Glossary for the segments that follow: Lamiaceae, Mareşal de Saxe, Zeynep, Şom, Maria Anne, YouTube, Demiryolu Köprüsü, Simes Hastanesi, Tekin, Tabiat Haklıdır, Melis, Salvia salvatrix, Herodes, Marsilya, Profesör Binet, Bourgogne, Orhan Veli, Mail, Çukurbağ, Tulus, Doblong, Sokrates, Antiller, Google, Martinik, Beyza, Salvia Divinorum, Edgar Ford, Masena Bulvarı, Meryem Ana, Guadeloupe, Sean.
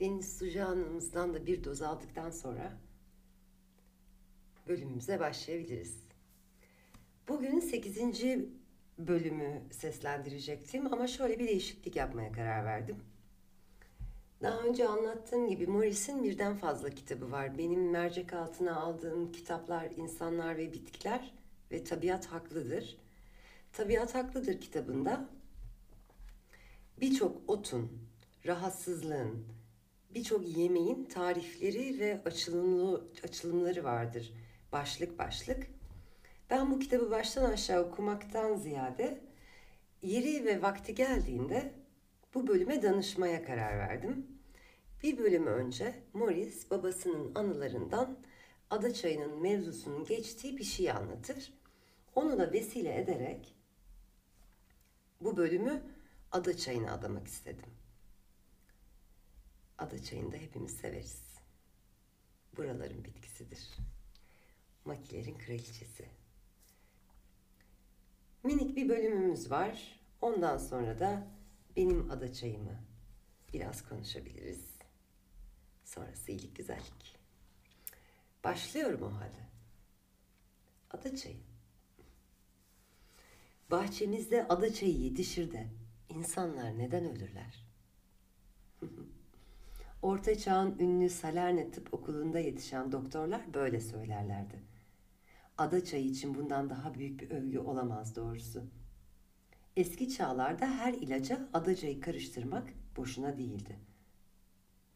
deniz sıcağımızdan da bir doz aldıktan sonra bölümümüze başlayabiliriz. Bugün 8. bölümü seslendirecektim ama şöyle bir değişiklik yapmaya karar verdim. Daha önce anlattığım gibi Moris'in birden fazla kitabı var. Benim mercek altına aldığım kitaplar İnsanlar ve Bitkiler ve Tabiat Haklıdır. Tabiat Haklıdır kitabında birçok otun, rahatsızlığın, birçok yemeğin tarifleri ve açılımları vardır başlık başlık. Ben bu kitabı baştan aşağı okumaktan ziyade yeri ve vakti geldiğinde bu bölüme danışmaya karar verdim. Bir bölüm önce Moris babasının anılarından Adaçayı'nın mevzusunun geçtiği bir şeyi anlatır. Onu da vesile ederek bu bölümü Adaçayı'na adamak istedim. Adaçayı'nı da hepimiz severiz. Buraların bitkisidir. Makilerin kraliçesi. Minik bir bölümümüz var. Ondan sonra da benim Adaçayı'mı biraz konuşabiliriz. Sonrası iyilik güzellik. Başlıyorum o halde. Adaçayı. Bahçemizde adaçayı yetişir de insanlar neden ölürler? Orta Çağ'ın ünlü Salerne Tıp Okulu'nda yetişen doktorlar böyle söylerlerdi. Adaçayı için bundan daha büyük bir övgü olamaz doğrusu. Eski çağlarda her ilaca adaçayı karıştırmak boşuna değildi.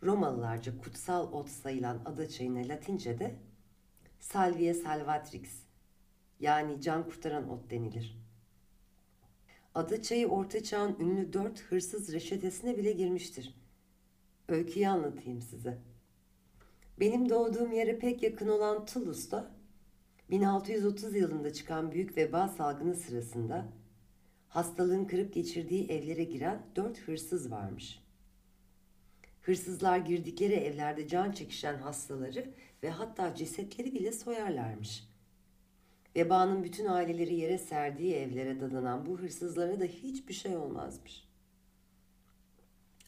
Romalılarca kutsal ot sayılan adaçayına Latince'de Salvia salvatrix yani can kurtaran ot denilir. Adaçayı Orta Çağ'ın ünlü 4 hırsız reçetesine bile girmiştir. Öyküyü anlatayım size. Benim doğduğum yere pek yakın olan Tulus'ta 1630 yılında çıkan büyük veba salgını sırasında hastalığın kırıp geçirdiği evlere giren 4 hırsız varmış. Hırsızlar girdikleri evlerde can çekişen hastaları ve hatta cesetleri bile soyarlarmış. Vebanın bütün aileleri yere serdiği evlere dadanan bu hırsızlara da hiçbir şey olmazmış.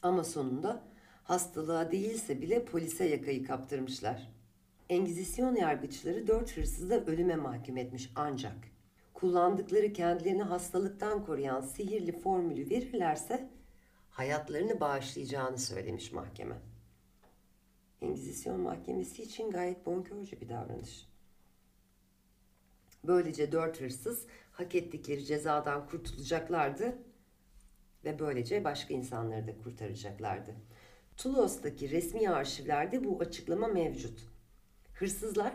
Ama sonunda hastalığa değilse bile polise yakayı kaptırmışlar. Engizisyon yargıçları 4 hırsızı da ölüme mahkum etmiş ancak kullandıkları kendilerini hastalıktan koruyan sihirli formülü verirlerse hayatlarını bağışlayacağını söylemiş mahkeme. Engizisyon mahkemesi için gayet bonkörce bir davranış. Böylece 4 hırsız hak ettikleri cezadan kurtulacaklardı ve böylece başka insanları da kurtaracaklardı. Tulos'taki resmi arşivlerde bu açıklama mevcut. Hırsızlar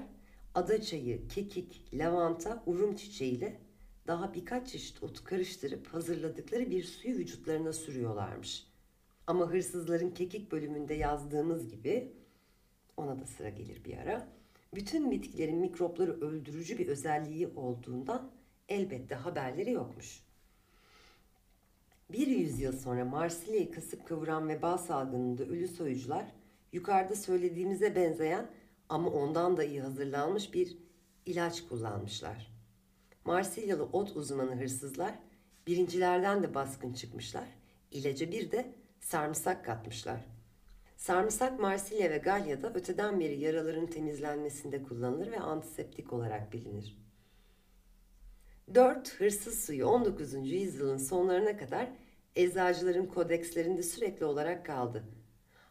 adaçayı, kekik, lavanta, urum çiçeğiyle daha birkaç çeşit otu karıştırıp hazırladıkları bir suyu vücutlarına sürüyorlarmış. Ama hırsızların kekik bölümünde yazdığımız gibi, ona da sıra gelir bir ara, bütün bitkilerin mikropları öldürücü bir özelliği olduğundan elbette haberleri yokmuş. Bir yüzyıl sonra Marsilya'yı kasıp kavuran veba salgınında ölü soyucular, yukarıda söylediğimize benzeyen ama ondan da iyi hazırlanmış bir ilaç kullanmışlar. Marsilyalı ot uzmanı hırsızlar, birincilerden de baskın çıkmışlar, ilaca bir de sarımsak katmışlar. Sarımsak Marsilya ve Galya'da öteden beri yaraların temizlenmesinde kullanılır ve antiseptik olarak bilinir. 4 hırsız suyu 19. yüzyılın sonlarına kadar eczacıların kodekslerinde sürekli olarak kaldı.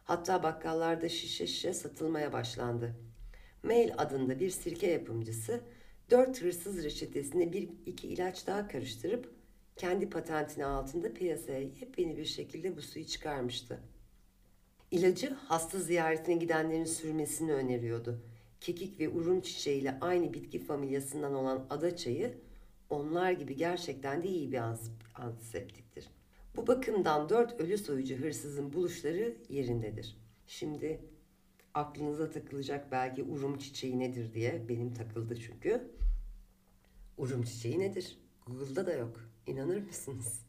Hatta bakkallarda şişe şişe satılmaya başlandı. Mail adında bir sirke yapımcısı 4 hırsız reçetesine 1-2 ilaç daha karıştırıp kendi patentini altında piyasaya yepyeni bir şekilde bu suyu çıkarmıştı. İlacı hasta ziyaretine gidenlerin sürmesini öneriyordu. Kekik ve urum çiçeğiyle aynı bitki familyasından olan adaçayı onlar gibi gerçekten de iyi bir antiseptiktir. Bu bakımdan 4 ölü soyucu hırsızın buluşları yerindedir. Şimdi aklınıza takılacak belki urum çiçeği nedir diye, benim takıldı çünkü. Urum çiçeği nedir? Google'da da yok. İnanır mısınız?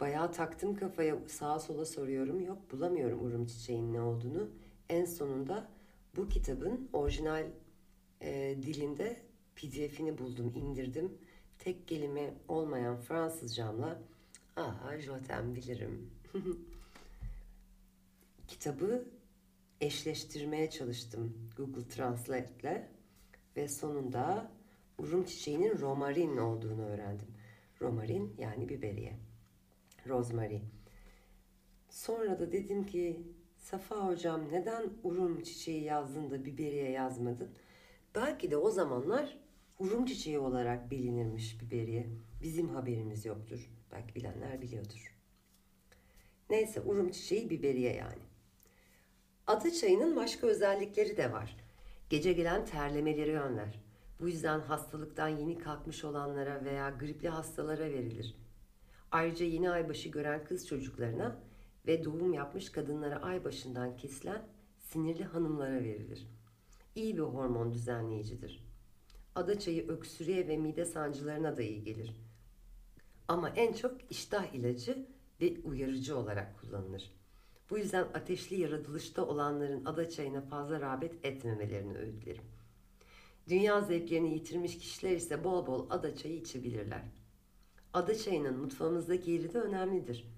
Bayağı taktım kafaya, sağa sola soruyorum. Yok, bulamıyorum urum çiçeğinin ne olduğunu. En sonunda bu kitabın orijinal dilinde PDF'ini buldum, indirdim. Tek kelime olmayan Fransızcamla, aha, jotem bilirim Kitabı eşleştirmeye çalıştım Google Translate'le ve sonunda urum çiçeğinin romarin olduğunu öğrendim. Romarin yani biberiye, rosemary. Sonra da dedim ki Safa hocam neden urum çiçeği yazdın da biberiye yazmadın? Belki de o zamanlar urum çiçeği olarak bilinirmiş biberiye. Bizim haberimiz yoktur. Belki bilenler biliyordur. Neyse urum çiçeği biberiye yani. Adaçayı'nın başka özellikleri de var. Gece gelen terlemeleri önler. Bu yüzden hastalıktan yeni kalkmış olanlara veya gripli hastalara verilir. Ayrıca yeni aybaşı gören kız çocuklarına ve doğum yapmış kadınlara ay başından kesilen sinirli hanımlara verilir. İyi bir hormon düzenleyicidir. Adaçayı öksürüğe ve mide sancılarına da iyi gelir. Ama en çok iştah ilacı ve uyarıcı olarak kullanılır. Bu yüzden ateşli yaratılışta olanların adaçayına fazla rağbet etmemelerini öğütlerim. Dünya zevklerini yitirmiş kişiler ise bol bol adaçayı içebilirler. Adaçayının mutfağımızdaki yeri de önemlidir.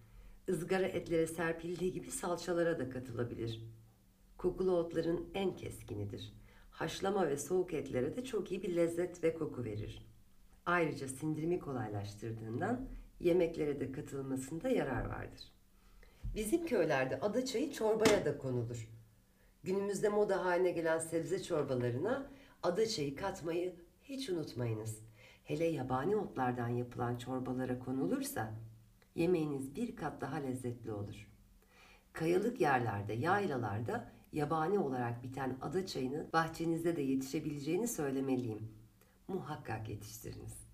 Izgara etlere serpildiği gibi salçalara da katılabilir. Kokulu otların en keskinidir. Haşlama ve soğuk etlere de çok iyi bir lezzet ve koku verir. Ayrıca sindirimi kolaylaştırdığından yemeklere de katılmasında yarar vardır. Bizim köylerde adaçayı çorbaya da konulur. Günümüzde moda haline gelen sebze çorbalarına adaçayı katmayı hiç unutmayınız. Hele yabani otlardan yapılan çorbalara konulursa yemeğiniz bir kat daha lezzetli olur. Kayalık yerlerde, yaylalarda yabani olarak biten adaçayını bahçenizde de yetişebileceğini söylemeliyim. Muhakkak yetiştiriniz.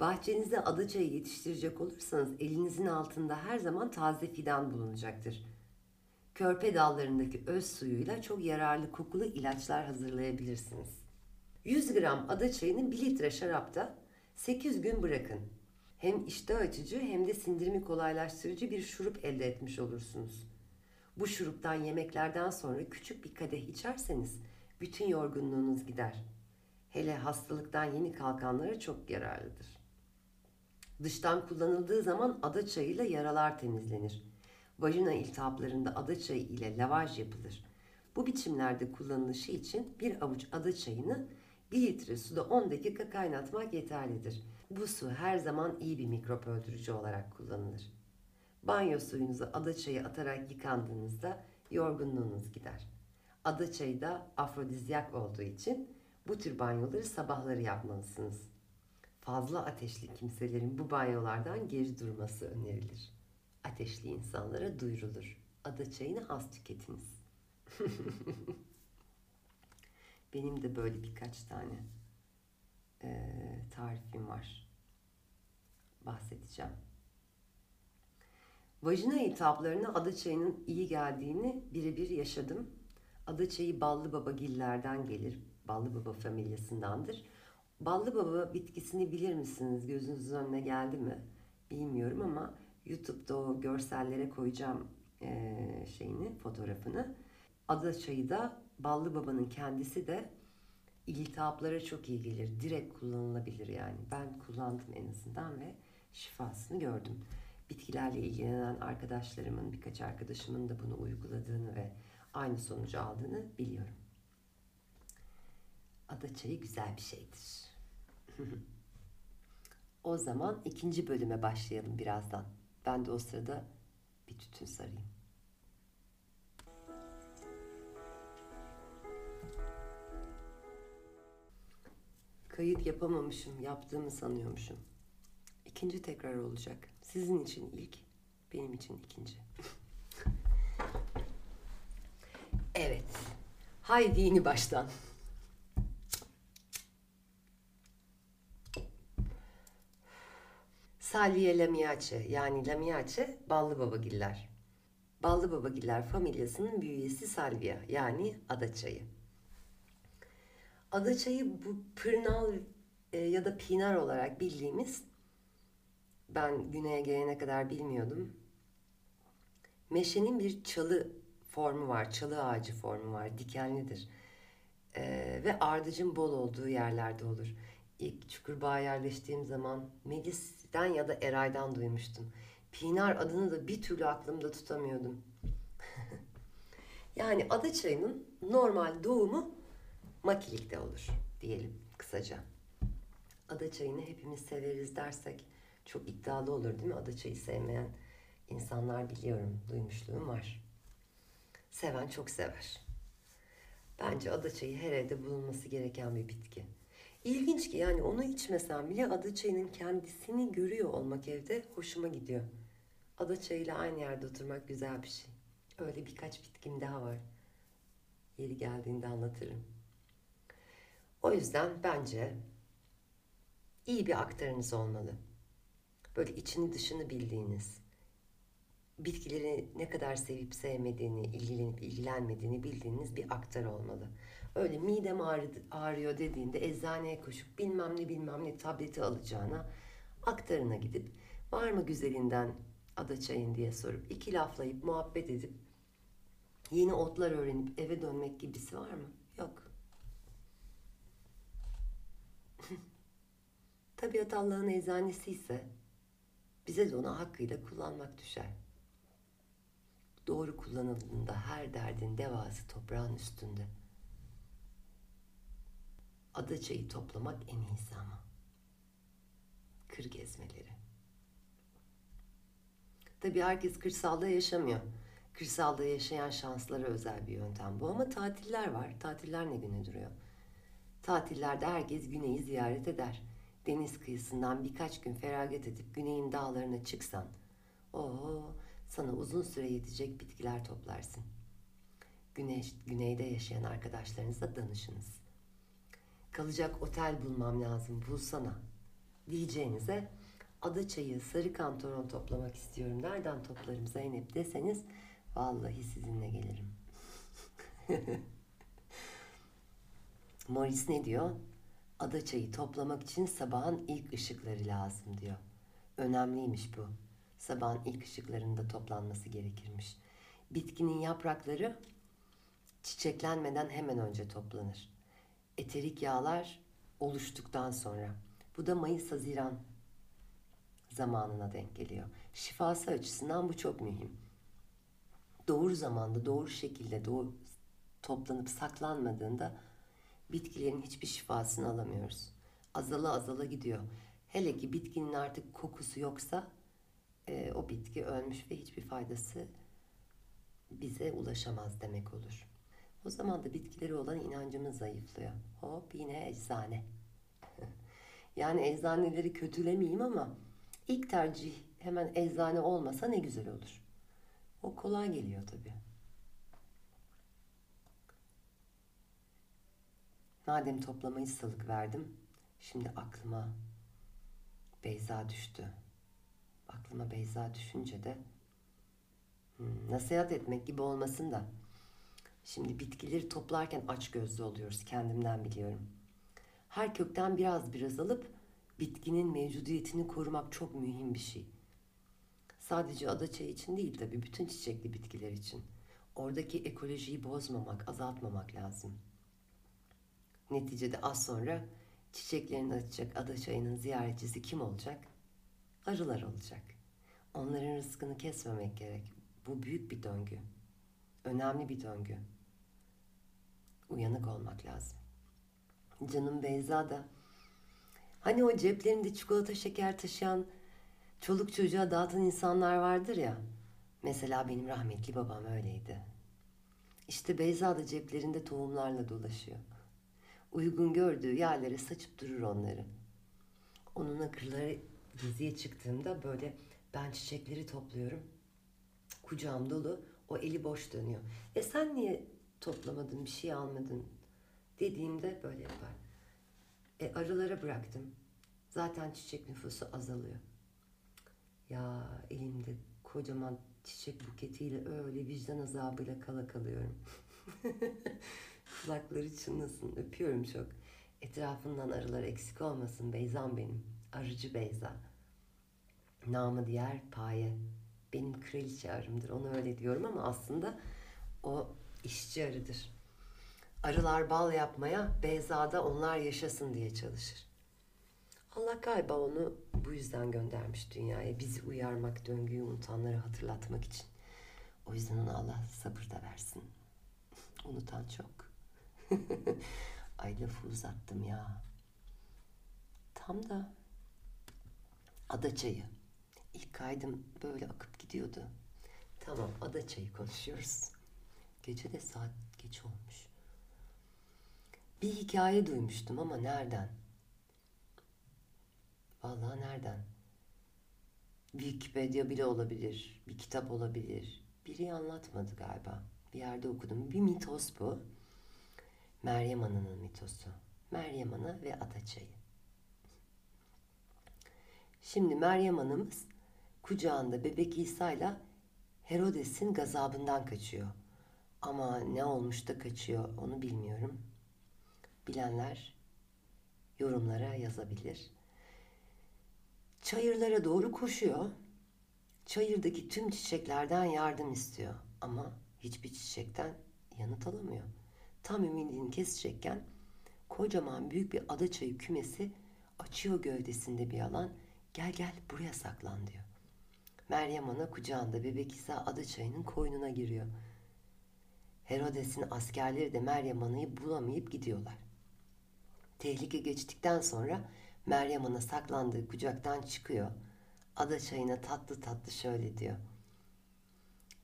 Bahçenizde adaçayı yetiştirecek olursanız elinizin altında her zaman taze fidan bulunacaktır. Körpe dallarındaki öz suyuyla çok yararlı kokulu ilaçlar hazırlayabilirsiniz. 100 gram adaçayını 1 litre şarapta 8 gün bırakın. Hem iştah açıcı hem de sindirimi kolaylaştırıcı bir şurup elde etmiş olursunuz. Bu şuruptan yemeklerden sonra küçük bir kadeh içerseniz bütün yorgunluğunuz gider. Hele hastalıktan yeni kalkanlara çok yararlıdır. Dıştan kullanıldığı zaman adaçayıyla yaralar temizlenir. Vajina iltihaplarında adaçayı ile lavaj yapılır. Bu biçimlerde kullanılışı için bir avuç adaçayını 1 litre suda 10 dakika kaynatmak yeterlidir. Bu su her zaman iyi bir mikrop öldürücü olarak kullanılır. Banyo suyunuzu adaçayı atarak yıkandığınızda yorgunluğunuz gider. Adaçayı da afrodizyak olduğu için bu tür banyoları sabahları yapmalısınız. Fazla ateşli kimselerin bu banyolardan geri durması önerilir. Ateşli insanlara duyurulur. Adaçayını az tüketiniz. Benim de böyle birkaç tane tarifim var. Bahsedeceğim. Vajina iltihaplarına adaçayının iyi geldiğini birebir yaşadım. Adaçayı ballı babagillerden gelir. Ballı baba familyasındandır. Ballı baba bitkisini bilir misiniz? Gözünüzün önüne geldi mi? Bilmiyorum ama YouTube'da o görsellere koyacağım fotoğrafını. Adaçayı da ballı babanın kendisi de iltihaplara çok iyi gelir. Direkt kullanılabilir yani. Ben kullandım en azından ve şifasını gördüm. Bitkilerle ilgilenen arkadaşlarımın, birkaç arkadaşımın da bunu uyguladığını ve aynı sonucu aldığını biliyorum. Adaçayı güzel bir şeydir. O zaman ikinci bölüme başlayalım birazdan. Ben de o sırada bir tütün sarayım. Kayıt yapamamışım, yaptığımı sanıyormuşum. İkinci tekrar olacak. Sizin için ilk, benim için ikinci. Evet. Haydi yeni baştan. Salvia Lamiaceae yani Lamiaceae ballı babagiller. Ballı babagiller familyasının büyüyesi salvia yani adaçayı. Adaçayı bu pırnal ya da pinar olarak bildiğimiz, ben güneye gelene kadar bilmiyordum. Meşenin bir çalı formu var, çalı ağacı formu var, dikenlidir. Ve ardıcın bol olduğu yerlerde olur. İlk Çukurbağ'a yerleştiğim zaman Melis'ten ya da Eray'dan duymuştum. Pinar adını da bir türlü aklımda tutamıyordum. Yani Adaçayı'nın normal doğumu Makilik'te olur diyelim kısaca. Adaçayı'nı hepimiz severiz dersek çok iddialı olur değil mi? Adaçayı sevmeyen insanlar biliyorum, duymuşluğum var. Seven çok sever. Bence Adaçayı her evde bulunması gereken bir bitki. İlginç ki yani onu içmesem bile Adaçayı'nın kendisini görüyor olmak evde hoşuma gidiyor. Adaçayı'yla aynı yerde oturmak güzel bir şey. Öyle birkaç bitkim daha var. Yeri geldiğinde anlatırım. O yüzden bence iyi bir aktarınız olmalı. Böyle içini dışını bildiğiniz, bitkileri ne kadar sevip sevmediğini, ilgilenip ilgilenmediğini bildiğiniz bir aktar olmalı. Öyle midem ağrıyor dediğinde eczaneye koşup bilmem ne tableti alacağına aktarına gidip var mı güzelinden Adaçayı'n diye sorup iki laflayıp muhabbet edip yeni otlar öğrenip eve dönmek gibisi var mı? Yok. Tabiat Allah'ın eczanesi ise bize de onu hakkıyla kullanmak düşer. Doğru kullanıldığında her derdin devası toprağın üstünde. Adaçayı toplamak en iyisi ama. Kır gezmeleri. Tabii herkes kırsalda yaşamıyor. Kırsalda yaşayan şanslara özel bir yöntem bu ama tatiller var. Tatiller ne güne duruyor? Tatillerde herkes güneyi ziyaret eder. Deniz kıyısından birkaç gün feragat edip güneyin dağlarına çıksan, ooo sana uzun süre yetecek bitkiler toplarsın. Güneyde yaşayan arkadaşlarınızla danışınız. Kalacak otel bulmam lazım, bulsana diyeceğinize Adaçayı, Sarıkan, Toron toplamak istiyorum. Nereden toplarım Zeynep deseniz vallahi sizinle gelirim. Moris ne diyor? Adaçayı toplamak için sabahın ilk ışıkları lazım diyor. Önemliymiş bu. Sabahın ilk ışıklarında toplanması gerekirmiş. Bitkinin yaprakları çiçeklenmeden hemen önce toplanır. Eterik yağlar oluştuktan sonra. Bu da Mayıs-Haziran zamanına denk geliyor. Şifası açısından bu çok mühim. Doğru zamanda, doğru şekilde toplanıp saklanmadığında bitkilerin hiçbir şifasını alamıyoruz. Azala gidiyor. Hele ki bitkinin artık kokusu yoksa o bitki ölmüş ve hiçbir faydası bize ulaşamaz demek olur. O zaman da bitkileri olan inancımız zayıflıyor. Hop yine eczane. Yani eczaneleri kötülemeyeyim ama ilk tercih hemen eczane olmasa ne güzel olur. O kolay geliyor tabii. Madem toplamayı salık verdim, şimdi aklıma Beyza düştü. Aklıma Beyza düşünce de nasihat etmek gibi olmasın da. Şimdi bitkileri toplarken açgözlü oluyoruz, kendimden biliyorum. Her kökten biraz alıp bitkinin mevcudiyetini korumak çok mühim bir şey. Sadece Adaçayı için değil tabii, bütün çiçekli bitkiler için. Oradaki ekolojiyi bozmamak, azaltmamak lazım. Neticede az sonra çiçeklerini açacak Adaçayı'nın ziyaretçisi kim olacak? Arılar olacak. Onların rızkını kesmemek gerek. Bu büyük bir döngü. Önemli bir döngü. Uyanık olmak lazım. Canım Beyza da hani o ceplerinde çikolata şeker taşıyan, çoluk çocuğa dağıtan insanlar vardır ya. Mesela benim rahmetli babam öyleydi. İşte Beyza da ceplerinde tohumlarla dolaşıyor. Uygun gördüğü yerlere saçıp durur onları. Onun akırları geziye çıktığımda böyle ben çiçekleri topluyorum. Kucağım dolu, o eli boş dönüyor. E sen niye toplamadın, bir şey almadın dediğimde böyle yapar. Arılara bıraktım. Zaten çiçek nüfusu azalıyor. Ya elimde kocaman çiçek buketiyle öyle vicdan azabıyla kalıyorum. Kulakları çınlasın. Öpüyorum çok. Etrafından arılar eksik olmasın. Beyzam benim. Arıcı Beyza. Namı diğer Paye. Benim kraliçe arımdır. Onu öyle diyorum ama aslında o işçi arıdır. Arılar bal yapmaya, Beyza'da onlar yaşasın diye çalışır. Allah galiba onu bu yüzden göndermiş dünyaya. Bizi uyarmak, döngüyü unutanları hatırlatmak için. O yüzden ona Allah sabır da versin. Unutan çok. Ay lafı uzattım ya. Tam da Adaçayı. İlk kaydım böyle akıp gidiyordu. Tamam, Adaçayı konuşuyoruz. Gece de saat geç olmuş. Bir hikaye duymuştum ama nereden? Vallahi nereden? Wikipedia bile olabilir, bir kitap olabilir. Biri anlatmadı galiba. Bir yerde okudum. Bir mitos bu. Meryem Ana'nın mitosu. Meryem Ana ve Adaçayı. Şimdi Meryem Ana'mız kucağında bebek İsa'yla Herodes'in gazabından kaçıyor. Ama ne olmuş da kaçıyor onu bilmiyorum. Bilenler yorumlara yazabilir. Çayırlara doğru koşuyor. Çayırdaki tüm çiçeklerden yardım istiyor. Ama hiçbir çiçekten yanıt alamıyor. Tam ümidini kesecekken kocaman büyük bir adaçayı kümesi açıyor gövdesinde bir alan. Gel gel buraya saklan diyor. Meryem Ana kucağında bebek İsa adaçayının koynuna giriyor. Herodes'in askerleri de Meryem Ana'yı bulamayıp gidiyorlar. Tehlike geçtikten sonra Meryem Ana saklandığı kucaktan çıkıyor. Adaçayına tatlı tatlı şöyle diyor.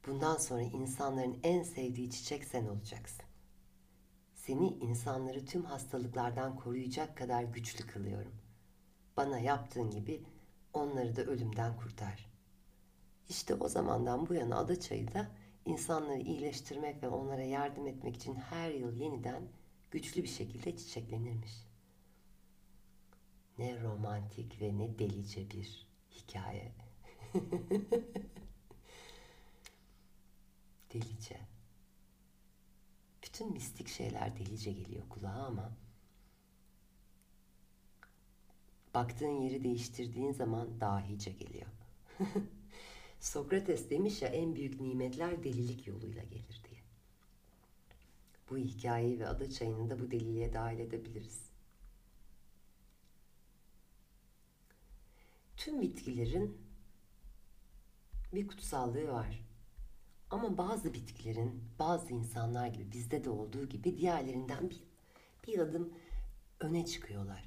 Bundan sonra insanların en sevdiği çiçek sen olacaksın. Seni insanları tüm hastalıklardan koruyacak kadar güçlü kılıyorum. Bana yaptığın gibi onları da ölümden kurtar. İşte o zamandan bu yana Adaçayı da insanları iyileştirmek ve onlara yardım etmek için her yıl yeniden güçlü bir şekilde çiçeklenirmiş. Ne romantik ve ne delice bir hikaye. Delice. Bütün mistik şeyler delice geliyor kulağa ama baktığın yeri değiştirdiğin zaman dahice geliyor. Sokrates demiş ya, en büyük nimetler delilik yoluyla gelir diye. Bu hikayeyi ve Adaçayı'nı da bu deliliğe dahil edebiliriz. Tüm bitkilerin bir kutsallığı var. Ama bazı bitkilerin, bazı insanlar gibi, bizde de olduğu gibi diğerlerinden bir adım öne çıkıyorlar.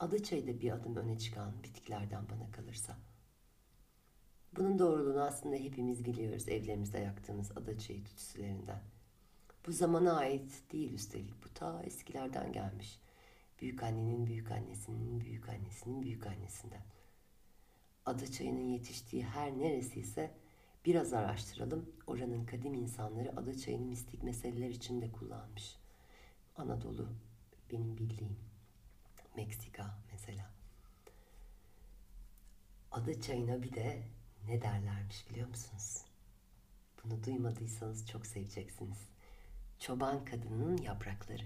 Adaçayı da bir adım öne çıkan bitkilerden bana kalırsa. Bunun doğruluğunu aslında hepimiz biliyoruz, evlerimizde yaktığımız adaçayı tütsülerinden. Bu zamana ait değil üstelik, bu ta eskilerden gelmiş. Büyükannenin büyükannesinin büyükannesinin büyükannesinden. Adaçayının yetiştiği her neresi ise biraz araştıralım. Oranın kadim insanları adaçayını mistik meseleler için de kullanmış. Anadolu benim bildiğim. Meksika mesela. Adaçayına bir de ne derlermiş biliyor musunuz? Bunu duymadıysanız çok seveceksiniz. Çoban kadının yaprakları.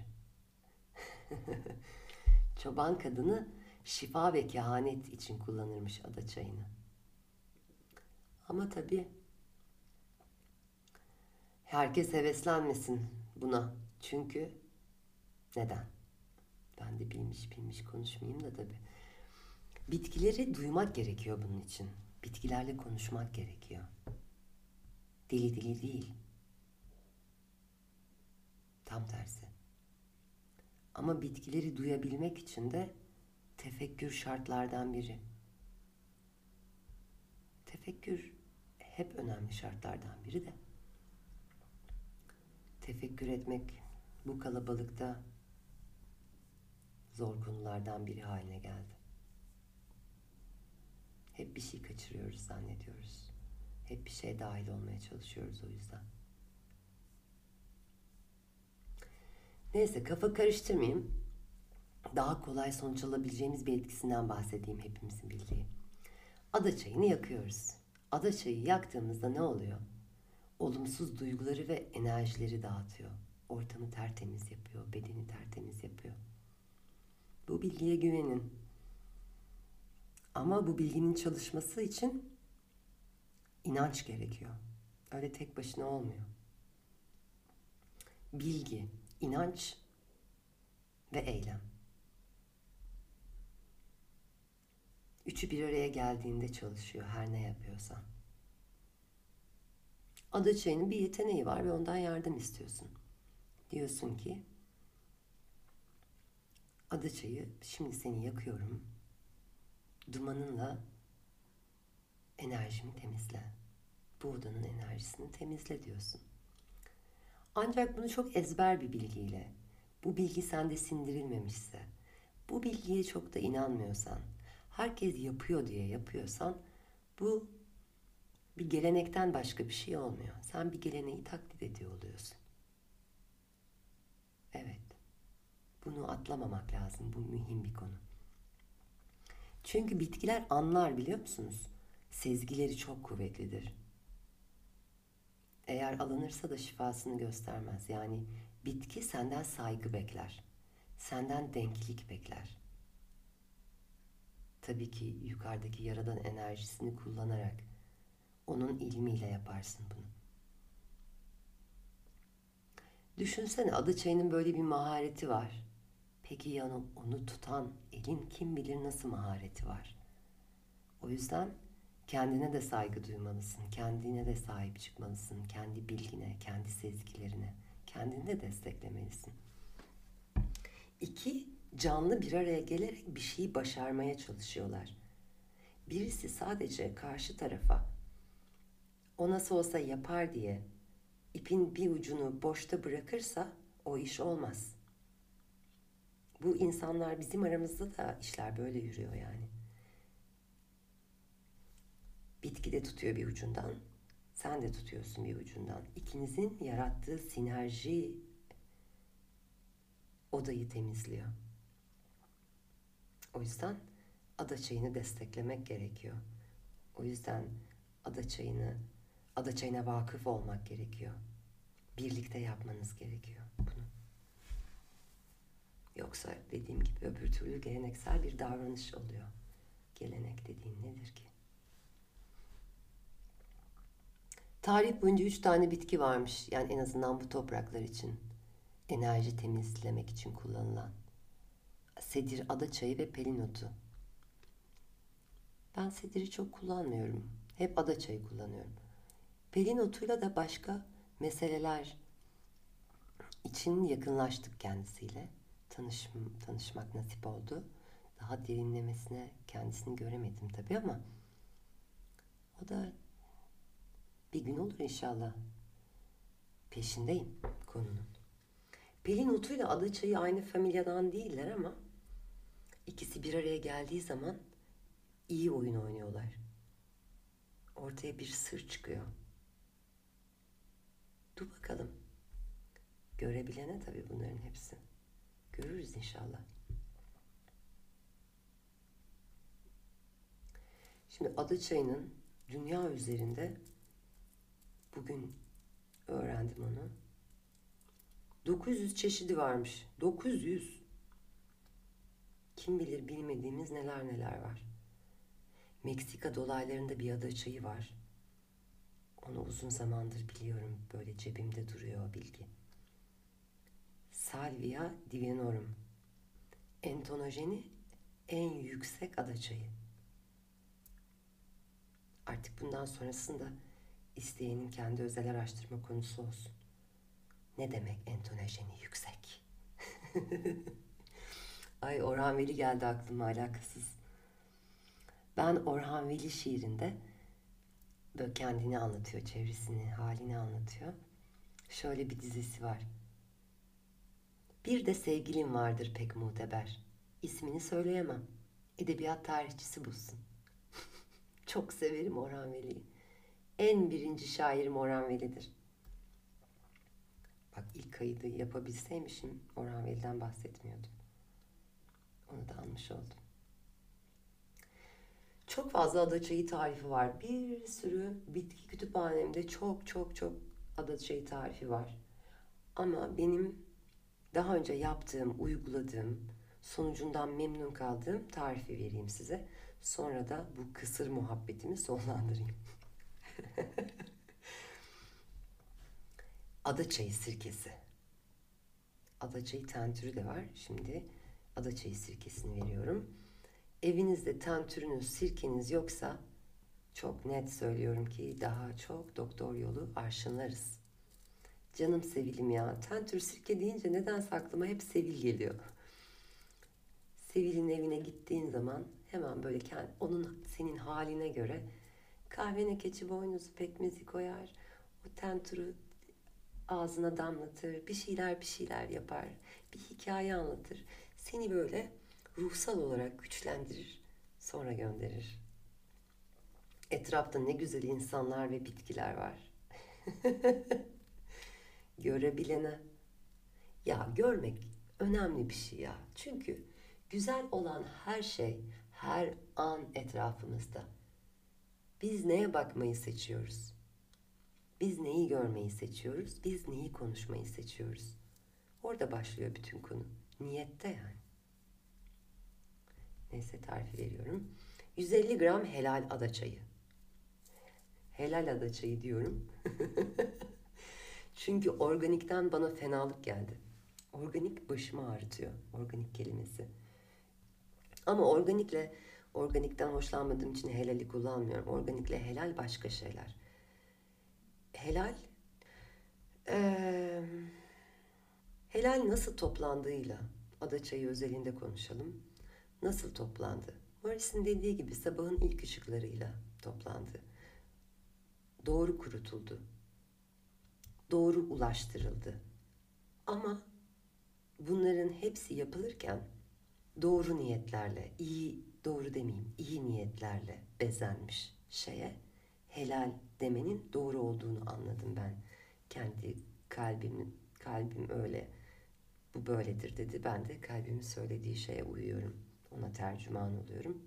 Çoban kadını şifa ve kehanet için kullanırmış adaçayını. Ama tabii herkes heveslenmesin buna. Çünkü neden? Ben de bilmiş konuşmayayım da tabii. Bitkileri duymak gerekiyor bunun için. Bitkilerle konuşmak gerekiyor. Deli değil. Tam tersi. Ama bitkileri duyabilmek için de tefekkür şartlardan biri. Tefekkür hep önemli şartlardan biri de. Tefekkür etmek bu kalabalıkta zor konulardan biri haline geldi. Hep bir şey kaçırıyoruz zannediyoruz. Hep bir şeye dahil olmaya çalışıyoruz o yüzden. Neyse, kafa karıştırmayayım. Daha kolay sonuç alabileceğimiz bir etkisinden bahsedeyim hepimizin bildiği. Adaçayını yakıyoruz. Adaçayı yaktığımızda ne oluyor? Olumsuz duyguları ve enerjileri dağıtıyor. Ortamı tertemiz yapıyor, bedeni tertemiz yapıyor. Bu bilgiye güvenin. Ama bu bilginin çalışması için inanç gerekiyor. Öyle tek başına olmuyor. Bilgi, inanç ve eylem. Üçü bir araya geldiğinde çalışıyor her ne yapıyorsan. Adaçayının bir yeteneği var ve ondan yardım istiyorsun. Diyorsun ki Adaçayı şimdi seni yakıyorum. Dumanınla enerjimi temizle. Bu odanın enerjisini temizle diyorsun. Ancak bunu çok ezber bir bilgiyle, bu bilgi sende sindirilmemişse, bu bilgiye çok da inanmıyorsan, herkes yapıyor diye yapıyorsan, bu bir gelenekten başka bir şey olmuyor. Sen bir geleneği taklit ediyor oluyorsun. Evet. Bunu atlamamak lazım. Bu mühim bir konu. Çünkü bitkiler anlar, biliyor musunuz? Sezgileri çok kuvvetlidir. Eğer alınırsa da şifasını göstermez. Yani bitki senden saygı bekler. Senden denklik bekler. Tabii ki yukarıdaki yaradan enerjisini kullanarak onun ilmiyle yaparsın bunu. Düşünsene, Adaçayı'nın böyle bir mahareti var. Peki yani onu tutan elin kim bilir nasıl mahareti var. O yüzden kendine de saygı duymalısın, kendine de sahip çıkmalısın, kendi bilgine, kendi sezgilerine, kendini de desteklemelisin. 2 canlı bir araya gelerek bir şeyi başarmaya çalışıyorlar. Birisi sadece karşı tarafa o nasıl olsa yapar diye ipin bir ucunu boşta bırakırsa o iş olmaz. Bu insanlar bizim aramızda da işler böyle yürüyor yani. Bitki de tutuyor bir ucundan, sen de tutuyorsun bir ucundan. İkinizin yarattığı sinerji odayı temizliyor. O yüzden Adaçayı'nı desteklemek gerekiyor. O yüzden Adaçayı'na vakıf olmak gerekiyor. Birlikte yapmanız gerekiyor bunu. Yoksa dediğim gibi öbür türlü geleneksel bir davranış oluyor. Gelenek dediğin nedir ki? Tarih boyunca 3 tane bitki varmış. Yani en azından bu topraklar için. Enerji temizlemek için kullanılan. Sedir, adaçayı ve pelinotu. Ben sediri çok kullanmıyorum. Hep adaçayı kullanıyorum. Pelinotuyla da başka meseleler için yakınlaştık kendisiyle. Tanışmak nasip oldu. Daha derinlemesine kendisini göremedim tabii ama o da bir gün olur inşallah. Peşindeyim konunun. Pelinotu ile adaçayı aynı familyadan değiller ama ikisi bir araya geldiği zaman iyi oyun oynuyorlar. Ortaya bir sır çıkıyor. Dur bakalım. Görebilene tabii bunların hepsi. Görürüz inşallah. Şimdi Adaçayı'nın dünya üzerinde, bugün öğrendim onu, 900 çeşidi varmış. 900. Kim bilir bilmediğimiz neler neler var. Meksika dolaylarında bir adaçayı var. Onu uzun zamandır biliyorum. Böyle cebimde duruyor o bilgi. Salvia Divinorum. Entonojeni en yüksek adaçayı. Artık bundan sonrasında isteyenin kendi özel araştırma konusu olsun. Ne demek entonojeni yüksek? Ay, Orhan Veli geldi aklıma, alakasız. Ben Orhan Veli şiirinde böyle kendini anlatıyor, çevresini, halini anlatıyor. Şöyle bir dizesi var. Bir de sevgilim vardır pek muteber. İsmini söyleyemem. Edebiyat tarihçisi bulsun. Çok severim Orhan Veli'yi. En birinci şairim Orhan Veli'dir. Bak, ilk kaydı yapabilseymişim Orhan Veli'den bahsetmiyordum. Onu da almış oldum. Çok fazla adaçayı tarifi var. Bir sürü bitki kütüphanemde çok adaçayı tarifi var. Ama benim daha önce yaptığım, uyguladığım, sonucundan memnun kaldığım tarifi vereyim size. Sonra da bu kısır muhabbetimi sonlandırayım. Adaçayı sirkesi. Adaçayı tentürü de var. Şimdi adaçayı sirkesini veriyorum. Evinizde tentürünüz, sirkeniz yoksa çok net söylüyorum ki daha çok doktor yolu arşınlarız. Canım Sevil'im ya. Tentür sirke deyince nedense aklıma hep Sevil geliyor. Sevil'in evine gittiğin zaman hemen böyle onun senin haline göre kahvene keçi boynuzu pekmezi koyar. O tentürü ağzına damlatır. Bir şeyler yapar. Bir hikaye anlatır. Seni böyle ruhsal olarak güçlendirir. Sonra gönderir. Etrafta ne güzel insanlar ve bitkiler var. Görebilene. Ya görmek önemli bir şey ya. Çünkü güzel olan her şey her an etrafımızda. Biz neye bakmayı seçiyoruz? Biz neyi görmeyi seçiyoruz? Biz neyi konuşmayı seçiyoruz? Orada başlıyor bütün konu. Niyette yani. Neyse tarifi veriyorum. 150 gram helal adaçayı. Helal adaçayı diyorum. Çünkü organikten bana fenalık geldi. Organik başımı ağrıtıyor. Organik kelimesi. Ama organikten hoşlanmadığım için helali kullanmıyorum. Organikle helal başka şeyler. Helal helal nasıl toplandığıyla adaçayı özelinde konuşalım. Nasıl toplandı? Moris'in dediği gibi sabahın ilk ışıklarıyla toplandı. Doğru kurutuldu. Doğru ulaştırıldı. Ama bunların hepsi yapılırken doğru niyetlerle, iyi niyetlerle bezenmiş şeye helal demenin doğru olduğunu anladım ben. Kendi kalbim öyle, bu böyledir dedi. Ben de kalbimin söylediği şeye uyuyorum. Ona tercüman oluyorum.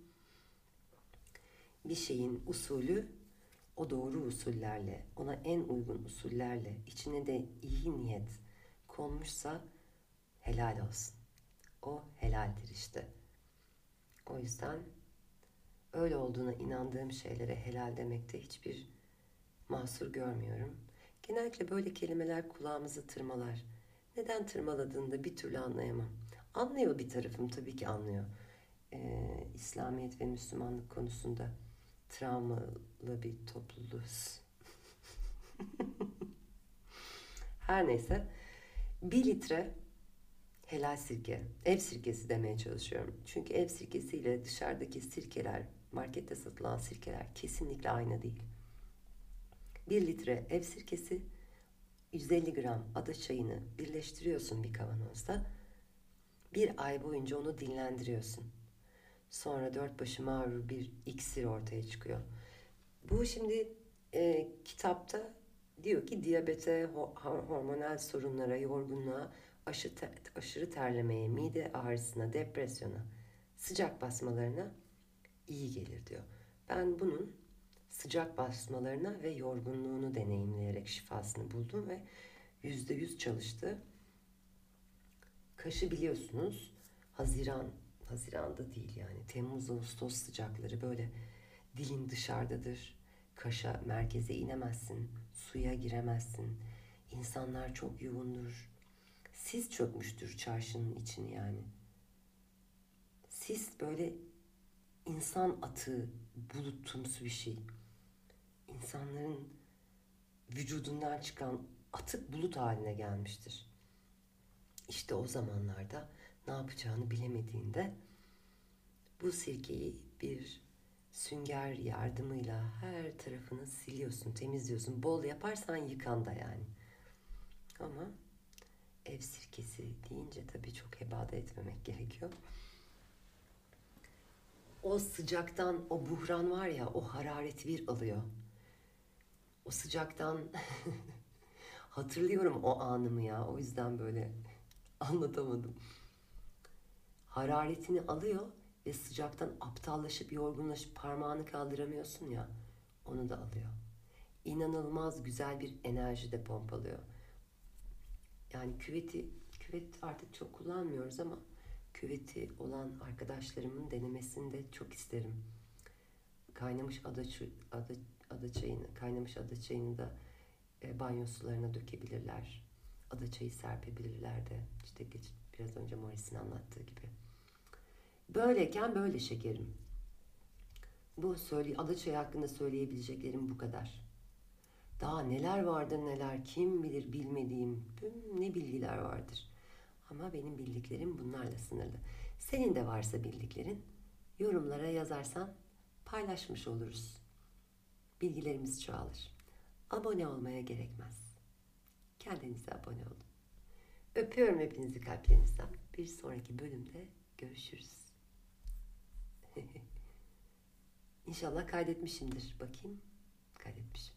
Bir şeyin usulü o doğru usullerle, ona en uygun usullerle, içine de iyi niyet konmuşsa helal olsun. O helaldir işte. O yüzden öyle olduğuna inandığım şeylere helal demekte hiçbir mahsur görmüyorum. Genellikle böyle kelimeler kulağımızı tırmalar. Neden tırmaladığını da bir türlü anlayamam. Anlıyor bir tarafım, tabii ki anlıyor. İslamiyet ve Müslümanlık konusunda travmalı bir topluluğuz. Her neyse. 1 litre helal sirke, ev sirkesi demeye çalışıyorum. Çünkü ev sirkesiyle dışarıdaki sirkeler, markette satılan sirkeler kesinlikle aynı değil. 1 litre ev sirkesi, 150 gram adaçayını birleştiriyorsun bir kavanozda. Bir ay boyunca onu dinlendiriyorsun. Sonra dört başı mağrur bir iksir ortaya çıkıyor. Bu şimdi kitapta diyor ki diyabete, hormonal sorunlara, yorgunluğa, aşırı terlemeye, mide ağrısına, depresyona, sıcak basmalarına iyi gelir diyor. Ben bunun sıcak basmalarına ve yorgunluğunu deneyimleyerek şifasını buldum ve %100 çalıştı. Kaşı biliyorsunuz Haziran'da değil yani Temmuz, Ağustos sıcakları böyle dilin dışarıdadır. Kaşa, merkeze inemezsin, suya giremezsin. İnsanlar çok yoğundur. Sis çökmüştür çarşının içini yani. Sis böyle insan atığı, bulutumsu bir şey. İnsanların vücudundan çıkan atık bulut haline gelmiştir. İşte o zamanlarda ne yapacağını bilemediğinde bu sirkeyi bir sünger yardımıyla her tarafını siliyorsun, temizliyorsun. Bol yaparsan yıkan da yani. Ama ev sirkesi deyince tabii çok hebada etmemek gerekiyor. O sıcaktan, o buhran var ya, o harareti bir alıyor. O sıcaktan hatırlıyorum o anımı ya. O yüzden böyle anlatamadım. Hararetini alıyor ve sıcaktan aptallaşıp, yorgunlaşıp parmağını kaldıramıyorsun ya, onu da alıyor. İnanılmaz güzel bir enerji de pompalıyor. Yani küvet artık çok kullanmıyoruz ama küveti olan arkadaşlarımın denemesini de çok isterim. Kaynamış adaçayını da banyo sularına dökebilirler. Adaçayı serpebilirler de. İşte biraz önce Moris'in anlattığı gibi. Böyleyken böyle şekerim. Bu adaçayı hakkında söyleyebileceklerim bu kadar. Daha neler vardır neler, kim bilir bilmediğim ne bilgiler vardır. Ama benim bildiklerim bunlarla sınırlı. Senin de varsa bildiklerin, yorumlara yazarsan paylaşmış oluruz. Bilgilerimiz çoğalır. Abone olmaya gerekmez. Kendinize abone olun. Öpüyorum hepinizi kalplerinizden. Bir sonraki bölümde görüşürüz. İnşallah kaydetmişimdir. Bakayım. Kaydetmişim.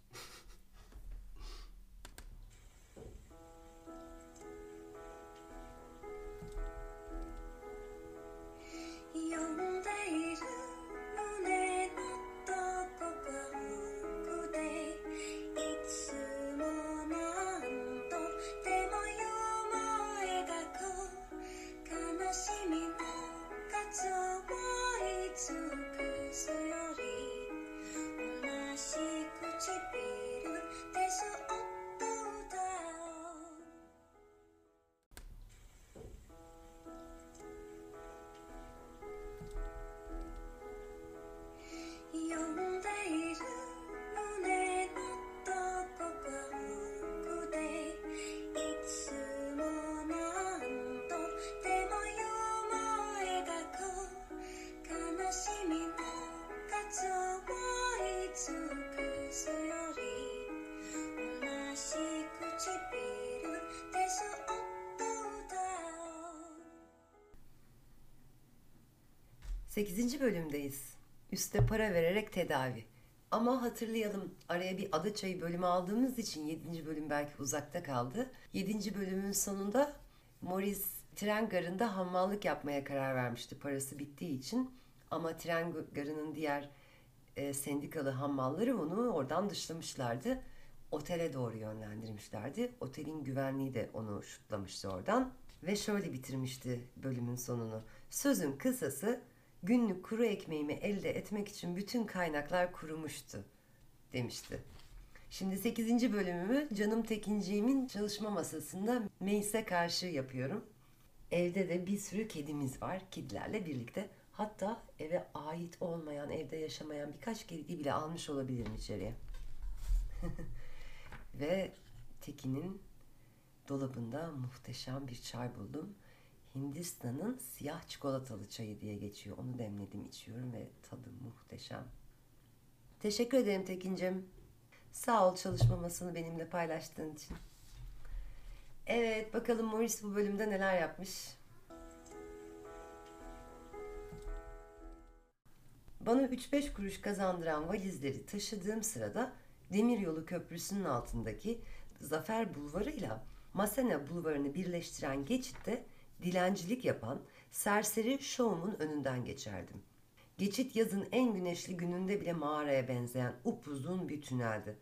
Sekizinci bölümdeyiz. Üste para vererek tedavi. Ama hatırlayalım, araya bir Adaçayı bölümü aldığımız için 7. bölüm belki uzakta kaldı. 7. bölümün sonunda Moris tren garında hamallık yapmaya karar vermişti parası bittiği için. Ama tren garının diğer sendikalı hamalları onu oradan dışlamışlardı. Otele doğru yönlendirmişlerdi. Otelin güvenliği de onu şutlamıştı oradan. Ve şöyle bitirmişti bölümün sonunu. Sözün kısası, günlük kuru ekmeğimi elde etmek için bütün kaynaklar kurumuştu demişti. Şimdi 8. bölümümü canım Tekinciğimin çalışma masasında Meis'e karşı yapıyorum. Evde de bir sürü kedimiz var, kedilerle birlikte. Hatta eve ait olmayan, evde yaşamayan birkaç kedi bile almış olabilirim içeriye. Ve Tekin'in dolabında muhteşem bir çay buldum. Hindistan'ın siyah çikolatalı çayı diye geçiyor. Onu demledim, içiyorum ve tadı muhteşem. Teşekkür ederim Tekincim. Sağ ol çalışma masasını benimle paylaştığın için. Evet, bakalım Moris bu bölümde neler yapmış. Bana 3-5 kuruş kazandıran valizleri taşıdığım sırada Demiryolu Köprüsü'nün altındaki Zafer Bulvarı ile Masena Bulvarı'nı birleştiren geçitte dilencilik yapan serseri Şom'un önünden geçerdim. Geçit yazın en güneşli gününde bile mağaraya benzeyen upuzun bir tüneldi.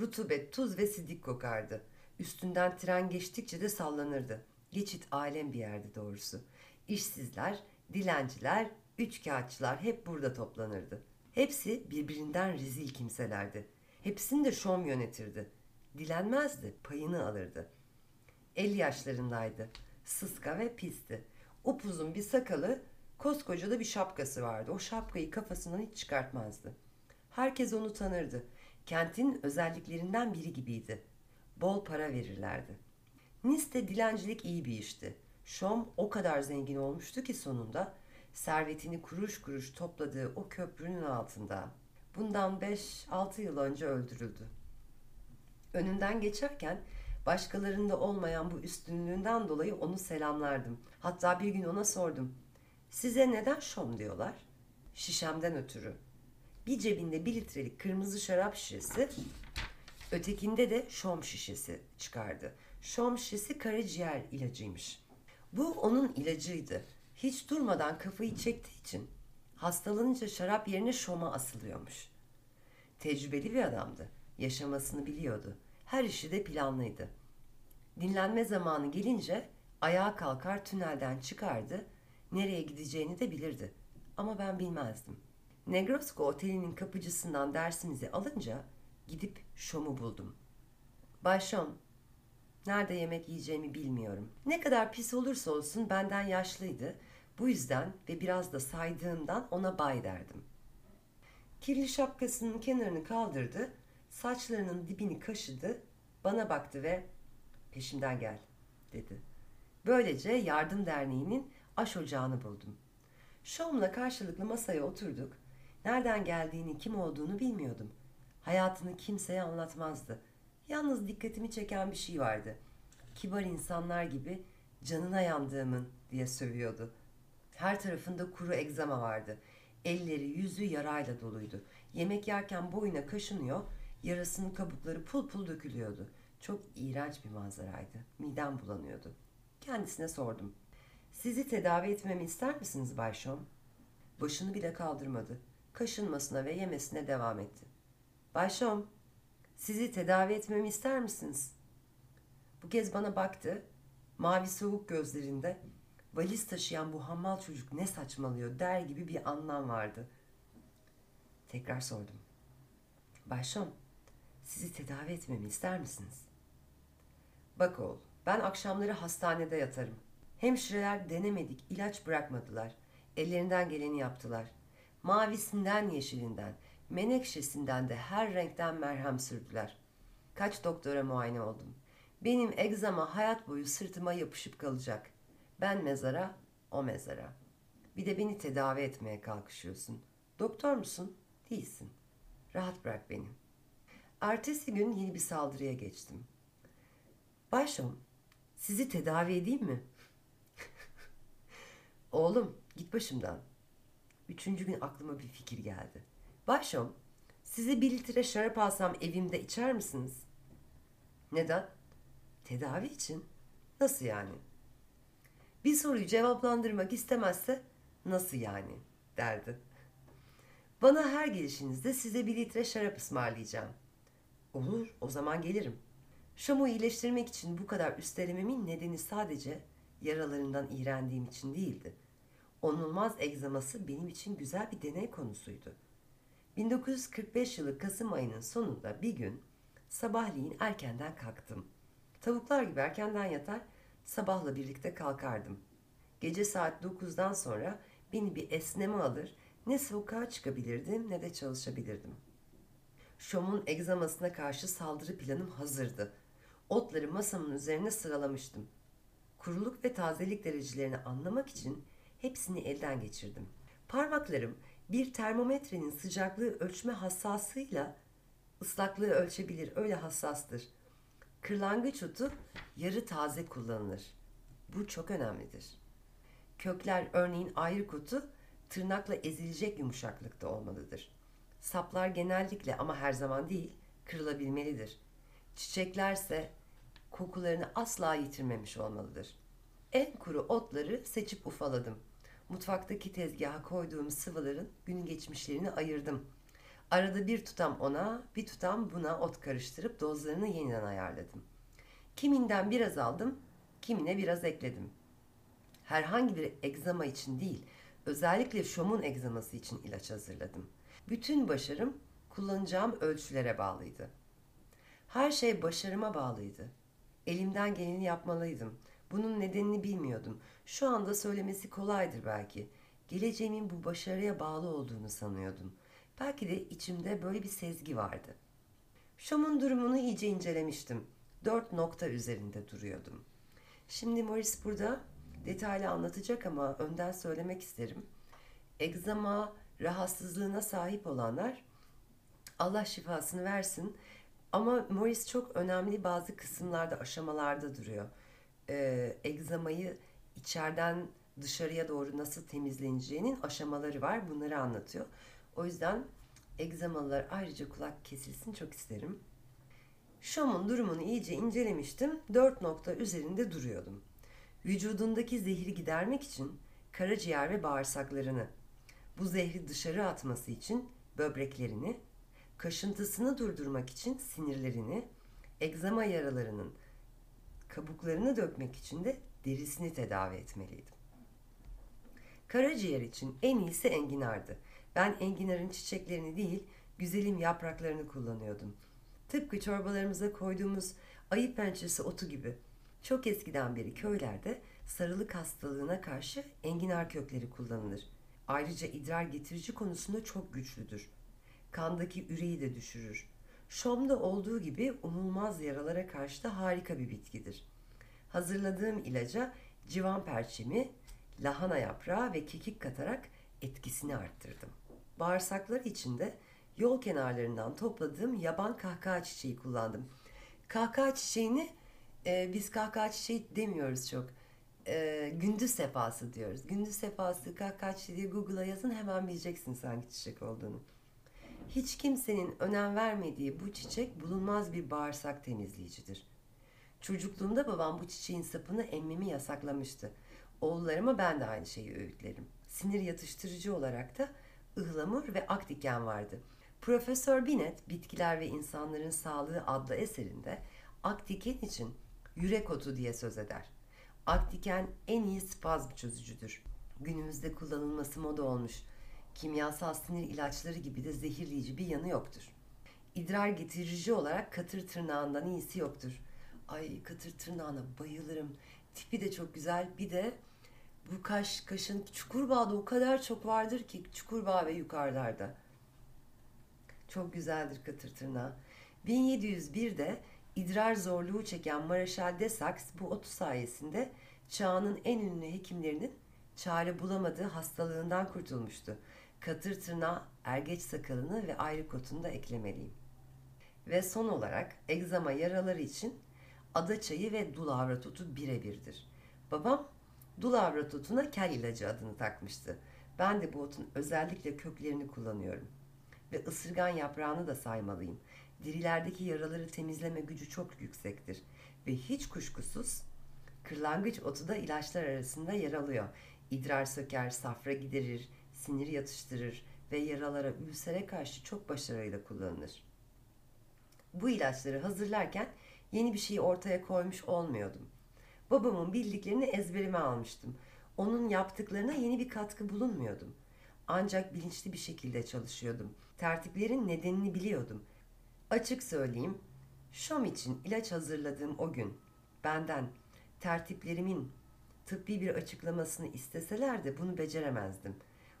Rutubet, tuz ve sidik kokardı. Üstünden tren geçtikçe de sallanırdı. Geçit alem bir yerdi doğrusu. İşsizler, dilenciler, üçkağıtçılar hep burada toplanırdı. Hepsi birbirinden rezil kimselerdi. Hepsini de Şom yönetirdi. Dilenmezdi, payını alırdı. 50 yaşlarındaydı. Sıska ve pisti. Upuzun bir sakalı, koskoca da bir şapkası vardı. O şapkayı kafasından hiç çıkartmazdı. Herkes onu tanırdı. Kentin özelliklerinden biri gibiydi. Bol para verirlerdi. Nis'te dilencilik iyi bir işti. Şom o kadar zengin olmuştu ki sonunda servetini kuruş kuruş topladığı o köprünün altında. Bundan 5-6 yıl önce öldürüldü. Önünden geçerken başkalarında olmayan bu üstünlüğünden dolayı onu selamlardım. Hatta bir gün ona sordum. Size neden Şom diyorlar? Şişemden ötürü. Bir cebinde 1 litrelik kırmızı şarap şişesi, ötekinde de Şom şişesi çıkardı. Şom şişesi karaciğer ilacıymış. Bu onun ilacıydı. Hiç durmadan kafayı çektiği için hastalanınca şarap yerine Şom'a asılıyormuş. Tecrübeli bir adamdı. Yaşamasını biliyordu. Her işi de planlıydı. Dinlenme zamanı gelince ayağa kalkar tünelden çıkardı, nereye gideceğini de bilirdi. Ama ben bilmezdim. Negrosko otelinin kapıcısından dersimizi alınca gidip Şom'u buldum. Bay Şom, nerede yemek yiyeceğimi bilmiyorum. Ne kadar pis olursa olsun benden yaşlıydı. Bu yüzden ve biraz da saydığımdan ona bay derdim. Kirli şapkasının kenarını kaldırdı, Saçlarının dibini kaşıdı, bana baktı ve "Peşimden gel," dedi. Böylece Yardım Derneği'nin aş ocağını buldum. Şom'la karşılıklı masaya oturduk. Nereden geldiğini, kim olduğunu bilmiyordum. Hayatını kimseye anlatmazdı. Yalnız dikkatimi çeken bir şey vardı. Kibar insanlar gibi "canına yandığımın" diye sövüyordu. Her tarafında kuru egzama vardı. Elleri, yüzü yarayla doluydu. Yemek yerken boyuna kaşınıyor, yarasının kabukları pul pul dökülüyordu. Çok iğrenç bir manzaraydı. Midem bulanıyordu. Kendisine sordum. "Sizi tedavi etmemi ister misiniz Bay Şom?" Başını bile kaldırmadı. Kaşınmasına ve yemesine devam etti. "Bay Şom, sizi tedavi etmemi ister misiniz?" Bu kez bana baktı. Mavi soğuk gözlerinde "valiz taşıyan bu hamal çocuk ne saçmalıyor" der gibi bir anlam vardı. Tekrar sordum. "Bay Şom, sizi tedavi etmemi ister misiniz?" "Bak oğul, ben akşamları hastanede yatarım. Hemşireler denemedik ilaç bırakmadılar. Ellerinden geleni yaptılar. Mavisinden, yeşilinden, menekşesinden de her renkten merhem sürdüler. Kaç doktora muayene oldum. Benim egzama hayat boyu sırtıma yapışıp kalacak. Ben mezara, o mezara. Bir de beni tedavi etmeye kalkışıyorsun. Doktor musun? Değilsin. Rahat bırak beni." Ertesi gün yeni bir saldırıya geçtim. "Bay Şom, sizi tedavi edeyim mi?" "Oğlum, git başımdan." Üçüncü gün aklıma bir fikir geldi. "Bay Şom, sizi 1 litre şarap alsam evimde içer misiniz?" "Neden?" "Tedavi için." "Nasıl yani?" Bir soruyu cevaplandırmak istemezse "nasıl yani?" derdi. "Bana her gelişinizde size 1 litre şarap ısmarlayacağım." "Olur, o zaman gelirim." Şom'u iyileştirmek için bu kadar üstelememin nedeni sadece yaralarından iğrendiğim için değildi. Onulmaz egzaması benim için güzel bir deney konusuydu. 1945 yılı Kasım ayının sonunda bir gün sabahleyin erkenden kalktım. Tavuklar gibi erkenden yatar, sabahla birlikte kalkardım. Gece saat 9'dan sonra beni bir esneme alır, ne sokağa çıkabilirdim ne de çalışabilirdim. Şom'un egzamasına karşı saldırı planım hazırdı. Otları masamın üzerine sıralamıştım. Kuruluk ve tazelik derecelerini anlamak için hepsini elden geçirdim. Parmaklarım bir termometrenin sıcaklığı ölçme hassasıyla ıslaklığı ölçebilir, öyle hassastır. Kırlangıç otu yarı taze kullanılır. Bu çok önemlidir. Kökler, örneğin ayrık otu, tırnakla ezilecek yumuşaklıkta olmalıdır. Saplar genellikle, ama her zaman değil, kırılabilmelidir. Çiçeklerse kokularını asla yitirmemiş olmalıdır. En kuru otları seçip ufaladım. Mutfaktaki tezgaha koyduğum sıvıların gün geçmişlerini ayırdım. Arada bir tutam ona, bir tutam buna ot karıştırıp dozlarını yeniden ayarladım. Kiminden biraz aldım, kimine biraz ekledim. Herhangi bir egzama için değil, özellikle Şom'un egzaması için ilaç hazırladım. Bütün başarım kullanacağım ölçülere bağlıydı. Her şey başarıma bağlıydı. Elimden geleni yapmalıydım. Bunun nedenini bilmiyordum. Şu anda söylemesi kolaydır belki. Geleceğimin bu başarıya bağlı olduğunu sanıyordum. Belki de içimde böyle bir sezgi vardı. Şom'un durumunu iyice incelemiştim. 4 nokta üzerinde duruyordum. Şimdi Moris burada detaylı anlatacak ama önden söylemek isterim. Egzama rahatsızlığına sahip olanlar, Allah şifasını versin, ama Moris çok önemli bazı kısımlarda, aşamalarda duruyor. Egzamayı içeriden dışarıya doğru nasıl temizleneceğinin aşamaları var. Bunları anlatıyor. O yüzden egzamalılar ayrıca kulak kesilsin, çok isterim. Şom'un durumunu iyice incelemiştim. 4 nokta üzerinde duruyordum. Vücudundaki zehri gidermek için karaciğer ve bağırsaklarını, bu zehri dışarı atması için böbreklerini, kaşıntısını durdurmak için sinirlerini, egzama yaralarının kabuklarını dökmek için de derisini tedavi etmeliydim. Karaciğer için en iyisi enginardı. Ben enginarın çiçeklerini değil, güzelim yapraklarını kullanıyordum. Tıpkı çorbalarımıza koyduğumuz ayı pençesi otu gibi. Çok eskiden beri köylerde sarılık hastalığına karşı enginar kökleri kullanılır. Ayrıca idrar getirici konusunda çok güçlüdür. Kandaki üreyi de düşürür. Şom'da olduğu gibi umulmaz yaralara karşı da harika bir bitkidir. Hazırladığım ilaca civan perçemi, lahana yaprağı ve kekik katarak etkisini arttırdım. Bağırsaklar içinde yol kenarlarından topladığım yaban kahkaha çiçeği kullandım. Kahkaha çiçeğini biz kahkaha çiçeği demiyoruz çok. Gündüz sefası diyoruz. Gündüz sefası kahkaha çiçeği diye Google'a yazın, hemen bileceksiniz hangi çiçek olduğunu. Hiç kimsenin önem vermediği bu çiçek bulunmaz bir bağırsak temizleyicidir. Çocukluğumda babam bu çiçeğin sapını emmemi yasaklamıştı. Oğullarıma ben de aynı şeyi öğütlerim. Sinir yatıştırıcı olarak da ıhlamur ve akdiken vardı. Profesör Binet, Bitkiler ve İnsanların Sağlığı adlı eserinde akdiken için yürek otu diye söz eder. Akdiken en iyi spazm çözücüdür. Günümüzde kullanılması moda olmuş. Kimyasal sinir ilaçları gibi de zehirleyici bir yanı yoktur. İdrar getirici olarak katır tırnağından iyisi yoktur. Ay, katır tırnağına bayılırım. Tipi de çok güzel. Bir de bu kaşın çukurbağda o kadar çok vardır ki, çukurbağ ve yukarılarda. Çok güzeldir katır tırnağı. 1701'de idrar zorluğu çeken Mareşal de Saxe bu otu sayesinde çağının en ünlü hekimlerinin çare bulamadığı hastalığından kurtulmuştu. Katır tırnağı, ergeç sakalını ve ayrık otunu da eklemeliyim. Ve son olarak egzama yaraları için adaçayı ve dulavrat otu birebirdir. Babam dulavrat otuna kel ilacı adını takmıştı. Ben de bu otun özellikle köklerini kullanıyorum. Ve ısırgan yaprağını da saymalıyım. Dirilerdeki yaraları temizleme gücü çok yüksektir. Ve hiç kuşkusuz kırlangıç otu da ilaçlar arasında yer alıyor. İdrar söker, safra giderir, sinir yatıştırır ve yaralara, ülsere karşı çok başarıyla kullanılır. Bu ilaçları hazırlarken yeni bir şeyi ortaya koymuş olmuyordum. Babamın bildiklerini ezberime almıştım. Onun yaptıklarına yeni bir katkı bulunmuyordum. Ancak bilinçli bir şekilde çalışıyordum. Tertiplerin nedenini biliyordum. Açık söyleyeyim, Şom için ilaç hazırladığım o gün benden tertiplerimin tıbbi bir açıklamasını isteseler de bunu beceremezdim.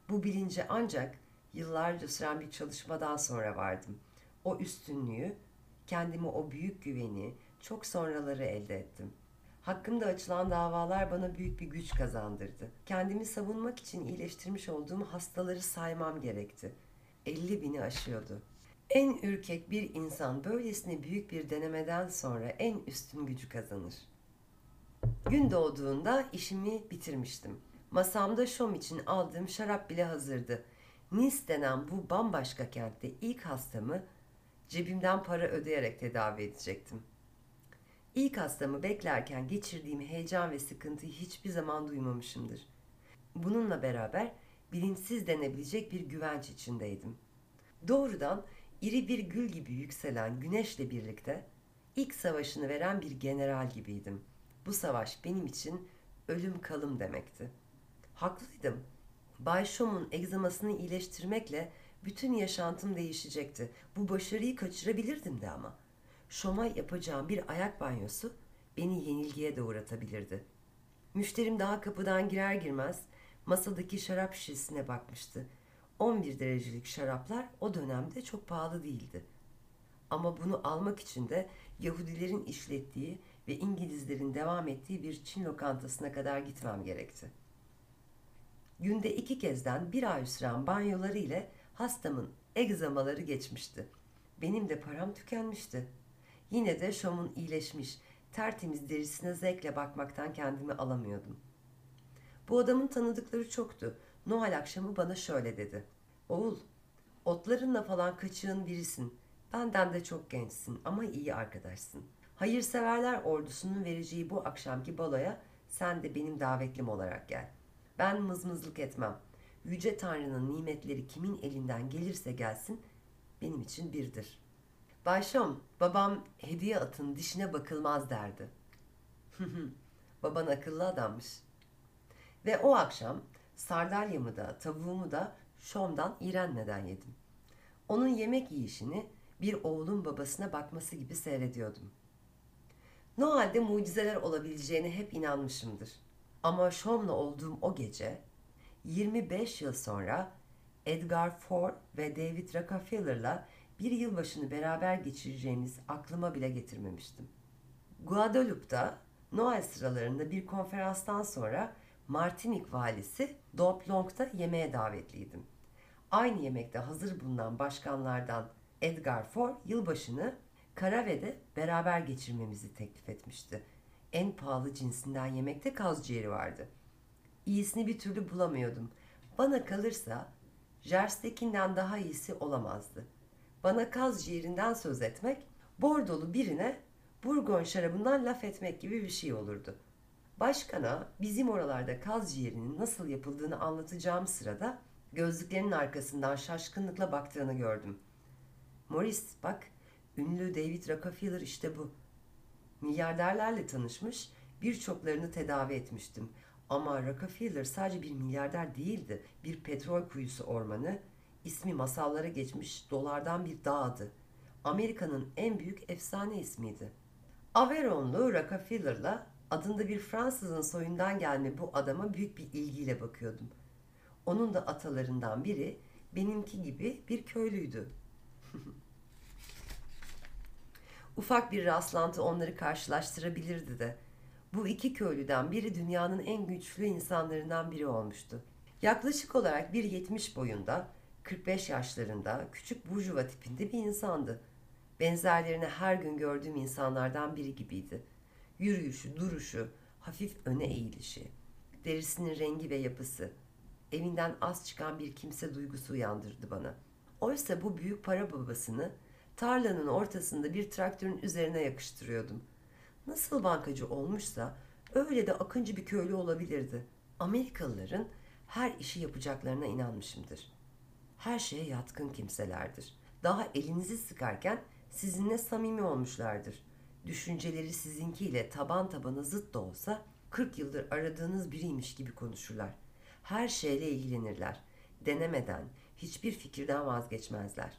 Bu bilince ancak yıllarca süren bir çalışmadan sonra vardım. O üstünlüğü, kendime o büyük güveni çok sonraları elde ettim. Hakkımda açılan davalar bana büyük bir güç kazandırdı. Kendimi savunmak için iyileştirmiş olduğum hastaları saymam gerekti. 50.000'i aşıyordu. En ürkek bir insan böylesine büyük bir denemeden sonra en üstün gücü kazanır. Gün doğduğunda işimi bitirmiştim. Masamda Şom için aldığım şarap bile hazırdı. Nis denen bu bambaşka kentte ilk hastamı cebimden para ödeyerek tedavi edecektim. İlk hastamı beklerken geçirdiğim heyecan ve sıkıntıyı hiçbir zaman duymamışımdır. Bununla beraber bilinçsiz denebilecek bir güvenç içindeydim. Doğrudan iri bir gül gibi yükselen güneşle birlikte ilk savaşını veren bir general gibiydim. Bu savaş benim için ölüm kalım demekti. Haklıydım. Bay Şom'un egzamasını iyileştirmekle bütün yaşantım değişecekti. Bu başarıyı kaçırabilirdim de ama. Şom'a yapacağım bir ayak banyosu beni yenilgiye de uğratabilirdi. Müşterim daha kapıdan girer girmez masadaki şarap şişesine bakmıştı. 11 derecelik şaraplar o dönemde çok pahalı değildi. Ama bunu almak için de Yahudilerin işlettiği ve İngilizlerin devam ettiği bir Çin lokantasına kadar gitmem gerekti. Günde 2 kezden 1 ay süren banyoları ile hastamın egzamaları geçmişti. Benim de param tükenmişti. Yine de Şom'un iyileşmiş, tertemiz derisine zevkle bakmaktan kendimi alamıyordum. Bu adamın tanıdıkları çoktu. Noel akşamı bana şöyle dedi. Oğul, otlarınla falan kaçığın birisin. Benden de çok gençsin ama iyi arkadaşsın. Hayırseverler ordusunun vereceği bu akşamki baloya sen de benim davetlim olarak gel. Ben mızmızlık etmem. Yüce Tanrı'nın nimetleri kimin elinden gelirse gelsin benim için birdir. Bay Şom, babam hediye atın dişine bakılmaz derdi. Baban akıllı adammış. Ve o akşam sardalyamı da tavuğumu da Şom'dan iğrenmeden yedim. Onun yemek yiyişini bir oğlun babasına bakması gibi seyrediyordum. Noel'de mucizeler olabileceğine hep inanmışımdır. Ama Şom'la olduğum o gece 25 yıl sonra Edgar Ford ve David Rockefeller'la bir yılbaşını beraber geçireceğiniz aklıma bile getirmemiştim. Guadeloupe'da Noel sıralarında bir konferanstan sonra Martinik valisi Doblong'da yemeğe davetliydim. Aynı yemekte hazır bulunan başkanlardan Edgar Ford yılbaşını Karave'de beraber geçirmemizi teklif etmişti. En pahalı cinsinden yemekte kaz ciğeri vardı. İyisini bir türlü bulamıyordum. Bana kalırsa Jers dekinden daha iyisi olamazdı. Bana kaz ciğerinden söz etmek, Bordeauxlu birine Bourgogne şarabından laf etmek gibi bir şey olurdu. Başkana bizim oralarda kaz ciğerinin nasıl yapıldığını anlatacağım sırada gözlüklerinin arkasından şaşkınlıkla baktığını gördüm. "Moris, bak, ünlü David Rockefeller işte bu. Milyarderlerle tanışmış, birçoklarını tedavi etmiştim. Ama Rockefeller sadece bir milyarder değildi, bir petrol kuyusu ormanı, ismi masallara geçmiş dolardan bir dağdı. Amerika'nın en büyük efsane ismiydi. Aveyronlu Rockefeller'la adında bir Fransızın soyundan gelme bu adama büyük bir ilgiyle bakıyordum. Onun da atalarından biri benimki gibi bir köylüydü." Ufak bir rastlantı onları karşılaştırabilirdi de. Bu iki köylüden biri dünyanın en güçlü insanlarından biri olmuştu. Yaklaşık olarak 1.70 boyunda, 45 yaşlarında, küçük burjuva tipinde bir insandı. Benzerlerini her gün gördüğüm insanlardan biri gibiydi. Yürüyüşü, duruşu, hafif öne eğilişi, derisinin rengi ve yapısı, evinden az çıkan bir kimse duygusu uyandırdı bana. Oysa bu büyük para babasını tarlanın ortasında bir traktörün üzerine yakıştırıyordum. Nasıl bankacı olmuşsa öyle de akıncı bir köylü olabilirdi. Amerikalıların her işi yapacaklarına inanmışımdır. Her şeye yatkın kimselerdir. Daha elinizi sıkarken sizinle samimi olmuşlardır. Düşünceleri sizinkiyle taban tabana zıt da olsa 40 yıldır aradığınız biriymiş gibi konuşurlar. Her şeyle ilgilenirler. Denemeden, hiçbir fikirden vazgeçmezler.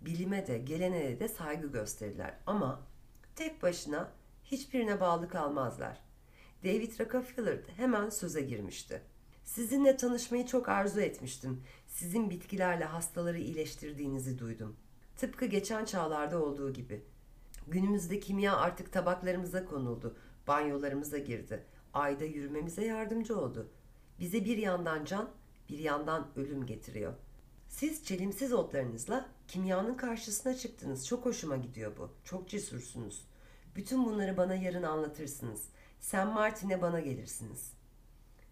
Bilime de, geleneğe de saygı gösterirler ama tek başına hiçbirine bağlı kalmazlar. David Rockefeller hemen söze girmişti. "Sizinle tanışmayı çok arzu etmiştim. Sizin bitkilerle hastaları iyileştirdiğinizi duydum. Tıpkı geçen çağlarda olduğu gibi. Günümüzde kimya artık tabaklarımıza konuldu, banyolarımıza girdi. Ayda yürümemize yardımcı oldu. Bize bir yandan can, bir yandan ölüm getiriyor. Siz çelimsiz otlarınızla kimyanın karşısına çıktınız. Çok hoşuma gidiyor bu. Çok cesursunuz. Bütün bunları bana yarın anlatırsınız. Saint Martin'e bana gelirsiniz."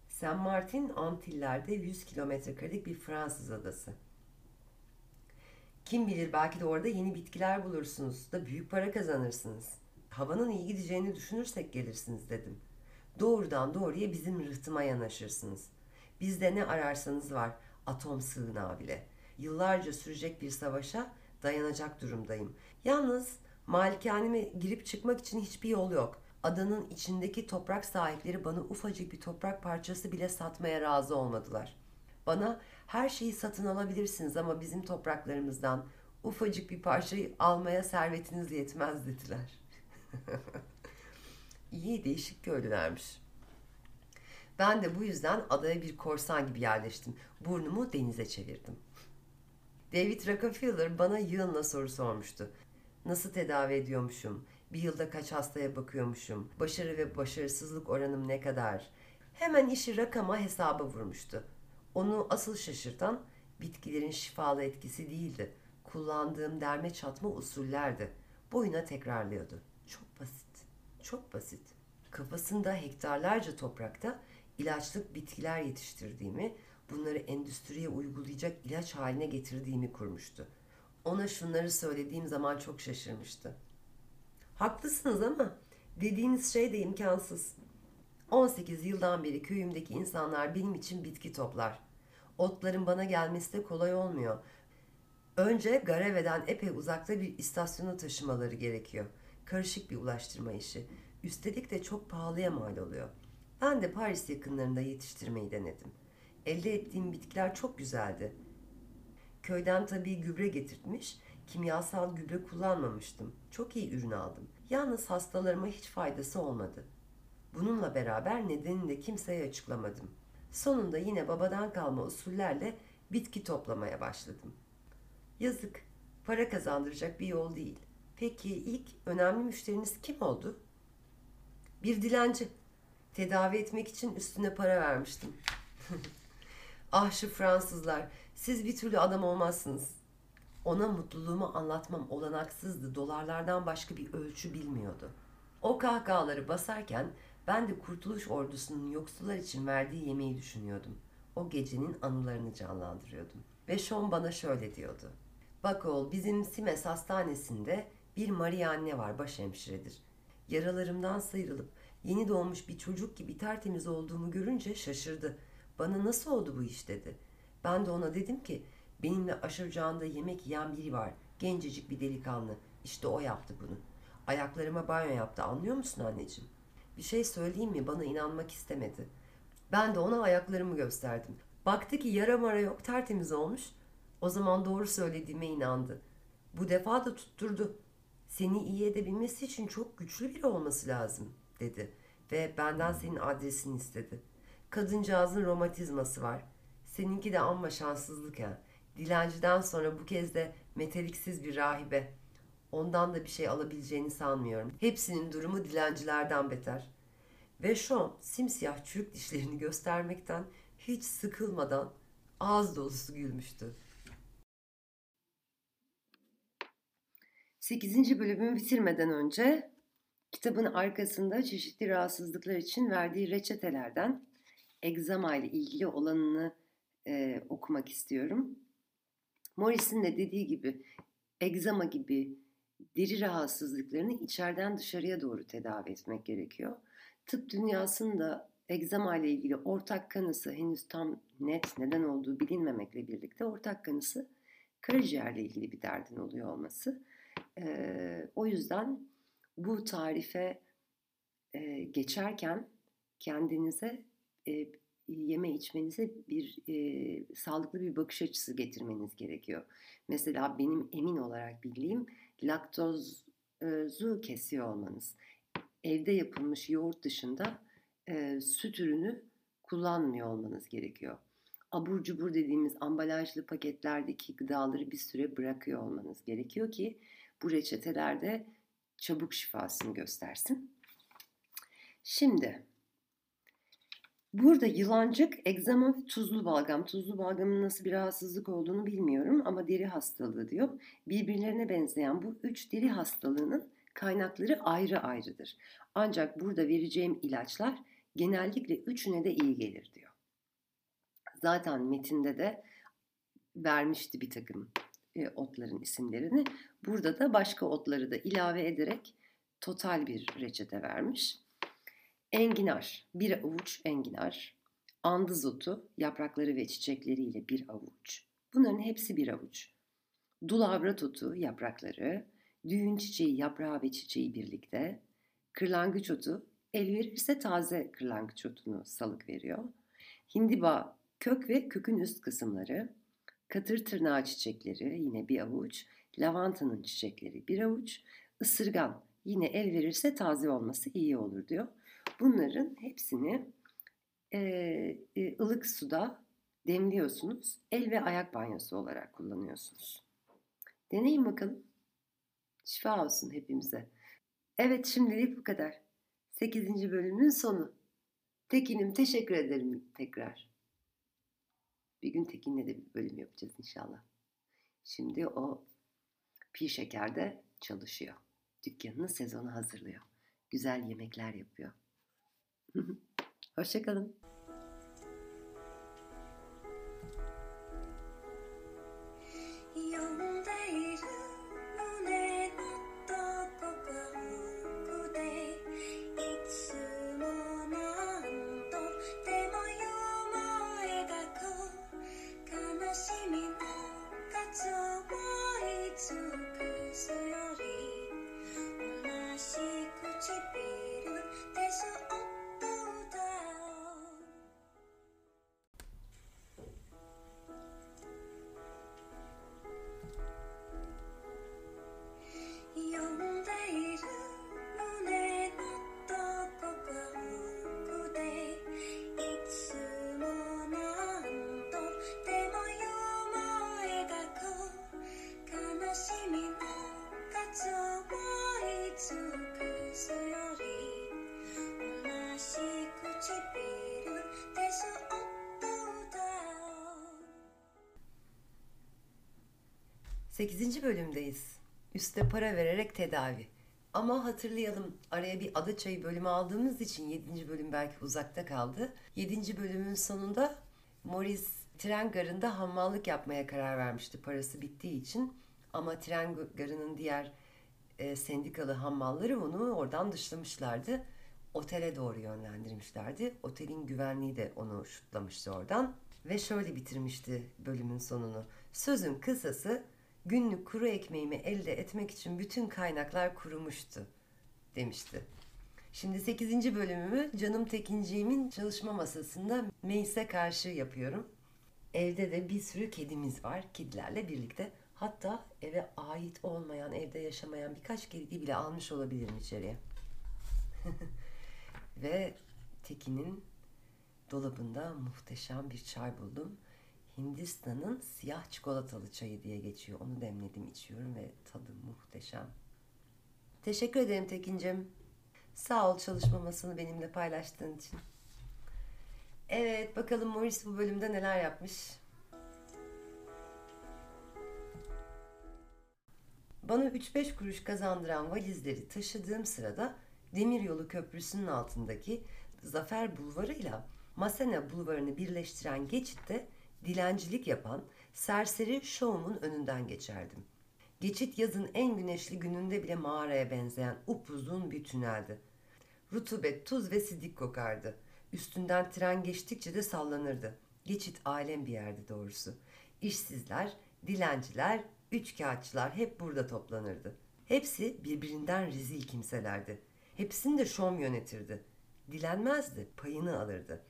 Saint Martin, Antiller'de 100 kilometrekarelik bir Fransız adası. Kim bilir, belki de orada yeni bitkiler bulursunuz da büyük para kazanırsınız. Havanın iyi gideceğini düşünürsek gelirsiniz dedim. Doğrudan doğruya bizim rıhtıma yanaşırsınız. Bizde ne ararsanız var, atom sığınağı bile. Yıllarca sürecek bir savaşa dayanacak durumdayım. Yalnız malikaneme girip çıkmak için hiçbir yol yok. Adanın içindeki toprak sahipleri bana ufacık bir toprak parçası bile satmaya razı olmadılar. Bana her şeyi satın alabilirsiniz ama bizim topraklarımızdan ufacık bir parçayı almaya servetiniz yetmez dediler. İyi değişik köylülermiş. Ben de bu yüzden adaya bir korsan gibi yerleştim. Burnumu denize çevirdim. David Rockefeller bana yığınla soru sormuştu. Nasıl tedavi ediyormuşum? Bir yılda kaç hastaya bakıyormuşum? Başarı ve başarısızlık oranım ne kadar? Hemen işi rakama, hesaba vurmuştu. Onu asıl şaşırtan bitkilerin şifalı etkisi değildi. Kullandığım derme çatma usullerdi. Boyuna tekrarlıyordu. Çok basit, çok basit. Kafasında hektarlarca toprakta ilaçlık bitkiler yetiştirdiğimi, bunları endüstriye uygulayacak ilaç haline getirdiğimi kurmuştu. Ona şunları söylediğim zaman çok şaşırmıştı. "Haklısınız ama dediğiniz şey de imkansız. 18 yıldan beri köyümdeki insanlar benim için bitki toplar. Otların bana gelmesi de kolay olmuyor. Önce Garave'den epey uzakta bir istasyona taşımaları gerekiyor. Karışık bir ulaştırma işi. Üstelik de çok pahalıya mal oluyor. Ben de Paris yakınlarında yetiştirmeyi denedim. Elde ettiğim bitkiler çok güzeldi. Köyden tabii gübre getirtmiş, kimyasal gübre kullanmamıştım. Çok iyi ürün aldım. Yalnız hastalarıma hiç faydası olmadı. Bununla beraber nedenini de kimseye açıklamadım. Sonunda yine babadan kalma usullerle bitki toplamaya başladım. Yazık, para kazandıracak bir yol değil. Peki ilk önemli müşteriniz kim oldu? Bir dilenci. Tedavi etmek için üstüne para vermiştim. Ah şu Fransızlar, siz bir türlü adam olmazsınız. Ona mutluluğumu anlatmam olanaksızdı. Dolarlardan başka bir ölçü bilmiyordu. O kahkahaları basarken ben de Kurtuluş Ordusu'nun yoksullar için verdiği yemeği düşünüyordum. O gecenin anılarını canlandırıyordum. Ve Sean bana şöyle diyordu. Bak oğul, bizim Simes Hastanesi'nde bir Maria Anne var, başhemşiredir. Yaralarımdan sıyrılıp yeni doğmuş bir çocuk gibi tertemiz olduğumu görünce şaşırdı. Bana nasıl oldu bu iş dedi. Ben de ona dedim ki benimle aşıracağında yemek yiyen biri var. Gencecik bir delikanlı. İşte o yaptı bunu. Ayaklarıma banyo yaptı, anlıyor musun anneciğim? Bir şey söyleyeyim mi? Bana inanmak istemedi. Ben de ona ayaklarımı gösterdim. Baktı ki yara mara yok, tertemiz olmuş. O zaman doğru söylediğime inandı. Bu defa da tutturdu. Seni iyi edebilmesi için çok güçlü biri olması lazım dedi. Ve benden senin adresini istedi. Kadıncağızın romatizması var. Seninki de amma şanssızlık ya. Dilenciden sonra bu kez de meteliksiz bir rahibe. Ondan da bir şey alabileceğini sanmıyorum. Hepsinin durumu dilencilerden beter. Ve Sean simsiyah çürük dişlerini göstermekten hiç sıkılmadan ağız dolusu gülmüştü. 8. bölümü bitirmeden önce kitabın arkasında çeşitli rahatsızlıklar için verdiği reçetelerden egzama ile ilgili olanını okumak istiyorum. Moris'in de dediği gibi egzama gibi deri rahatsızlıklarını içeriden dışarıya doğru tedavi etmek gerekiyor. Tıp dünyasında egzama ile ilgili ortak kanısı henüz tam net neden olduğu bilinmemekle birlikte ortak kanısı karaciğerle ilgili bir derdin oluyor olması. O yüzden bu tarife geçerken kendinize yeme içmenize bir sağlıklı bir bakış açısı getirmeniz gerekiyor. Mesela benim emin olarak bildiğim laktozu kesiyor olmanız. Evde yapılmış yoğurt dışında süt ürünü kullanmıyor olmanız gerekiyor. Abur cubur dediğimiz ambalajlı paketlerdeki gıdaları bir süre bırakıyor olmanız gerekiyor ki bu reçetelerde çabuk şifasını göstersin. Şimdi burada yılancık, egzama ve tuzlu balgam. Tuzlu balgamın nasıl bir rahatsızlık olduğunu bilmiyorum ama deri hastalığı diyor. Birbirlerine benzeyen bu üç deri hastalığının kaynakları ayrı ayrıdır. Ancak burada vereceğim ilaçlar genellikle üçüne de iyi gelir diyor. Zaten metinde de vermişti bir takım otların isimlerini. Burada da başka otları da ilave ederek total bir reçete vermiş. Enginar, bir avuç enginar, andız otu, yaprakları ve çiçekleriyle bir avuç. Bunların hepsi bir avuç. Dulavrat otu, yaprakları, düğün çiçeği, yaprağı ve çiçeği birlikte, kırlangıç otu, el verirse taze kırlangıç otunu salık veriyor. Hindiba, kök ve kökün üst kısımları, katır tırnağı çiçekleri yine bir avuç, lavantanın çiçekleri bir avuç, ısırgan yine el verirse taze olması iyi olur diyor. Bunların hepsini ılık suda demliyorsunuz. El ve ayak banyosu olarak kullanıyorsunuz. Deneyin bakalım. Şifa olsun hepimize. Evet, şimdilik bu kadar. 8. bölümün sonu. Tekin'im, teşekkür ederim tekrar. Bir gün Tekin'le de bir bölüm yapacağız inşallah. Şimdi o pi şekerde çalışıyor. Dükkanını sezonu hazırlıyor. Güzel yemekler yapıyor. Hoşçakalın. 8. bölümdeyiz. Üste para vererek tedavi. Ama hatırlayalım, araya bir Adaçayı bölümü aldığımız için 7. bölüm belki uzakta kaldı. 7. bölümün sonunda Moris tren garında hamallık yapmaya karar vermişti parası bittiği için. Ama tren garının diğer sendikalı hamalları onu oradan dışlamışlardı. Otele doğru yönlendirmişlerdi. Otelin güvenliği de onu şutlamıştı oradan. Ve şöyle bitirmişti bölümün sonunu. Sözün kısası, günlük kuru ekmeğimi elde etmek için bütün kaynaklar kurumuştu demişti. Şimdi 8. bölümümü canım Tekinciğimin çalışma masasında Meis'e karşı yapıyorum. Evde de bir sürü kedimiz var, kedilerle birlikte. Hatta eve ait olmayan, evde yaşamayan birkaç kedi bile almış olabilirim içeriye. Ve Tekin'in dolabında muhteşem bir çay buldum. Hindistan'ın siyah çikolatalı çayı diye geçiyor. Onu demledim, içiyorum ve tadı muhteşem. Teşekkür ederim Tekincim. Sağ ol çalışma masasını benimle paylaştığın için. Evet, bakalım Moris bu bölümde neler yapmış. Bana 3-5 kuruş kazandıran valizleri taşıdığım sırada Demiryolu Köprüsü'nün altındaki Zafer Bulvarı ile Masena Bulvarı'nı birleştiren geçitte dilencilik yapan serseri Şom'un önünden geçerdim. Geçit yazın en güneşli gününde bile mağaraya benzeyen upuzun bir tüneldi. Rutubet, tuz ve sidik kokardı. Üstünden tren geçtikçe de sallanırdı. Geçit alem bir yerdi doğrusu. İşsizler, dilenciler, üçkağıtçılar hep burada toplanırdı. Hepsi birbirinden rezil kimselerdi. Hepsini de Şom yönetirdi. Dilenmezdi, payını alırdı.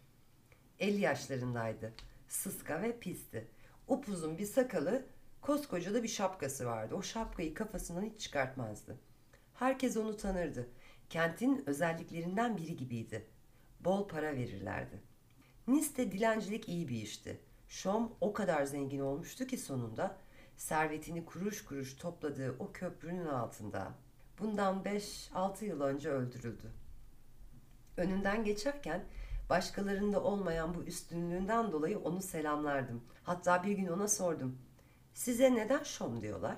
50 yaşlarındaydı. Sıska ve pisti. Upuzun bir sakalı, koskoca da bir şapkası vardı. O şapkayı kafasından hiç çıkartmazdı. Herkes onu tanırdı. Kentin özelliklerinden biri gibiydi. Bol para verirlerdi. Nis'te dilencilik iyi bir işti. Şom o kadar zengin olmuştu ki sonunda servetini kuruş kuruş topladığı o köprünün altında. Bundan 5-6 yıl önce öldürüldü. Önünden geçerken başkalarında olmayan bu üstünlüğünden dolayı onu selamlardım. Hatta bir gün ona sordum. Size neden Şom diyorlar?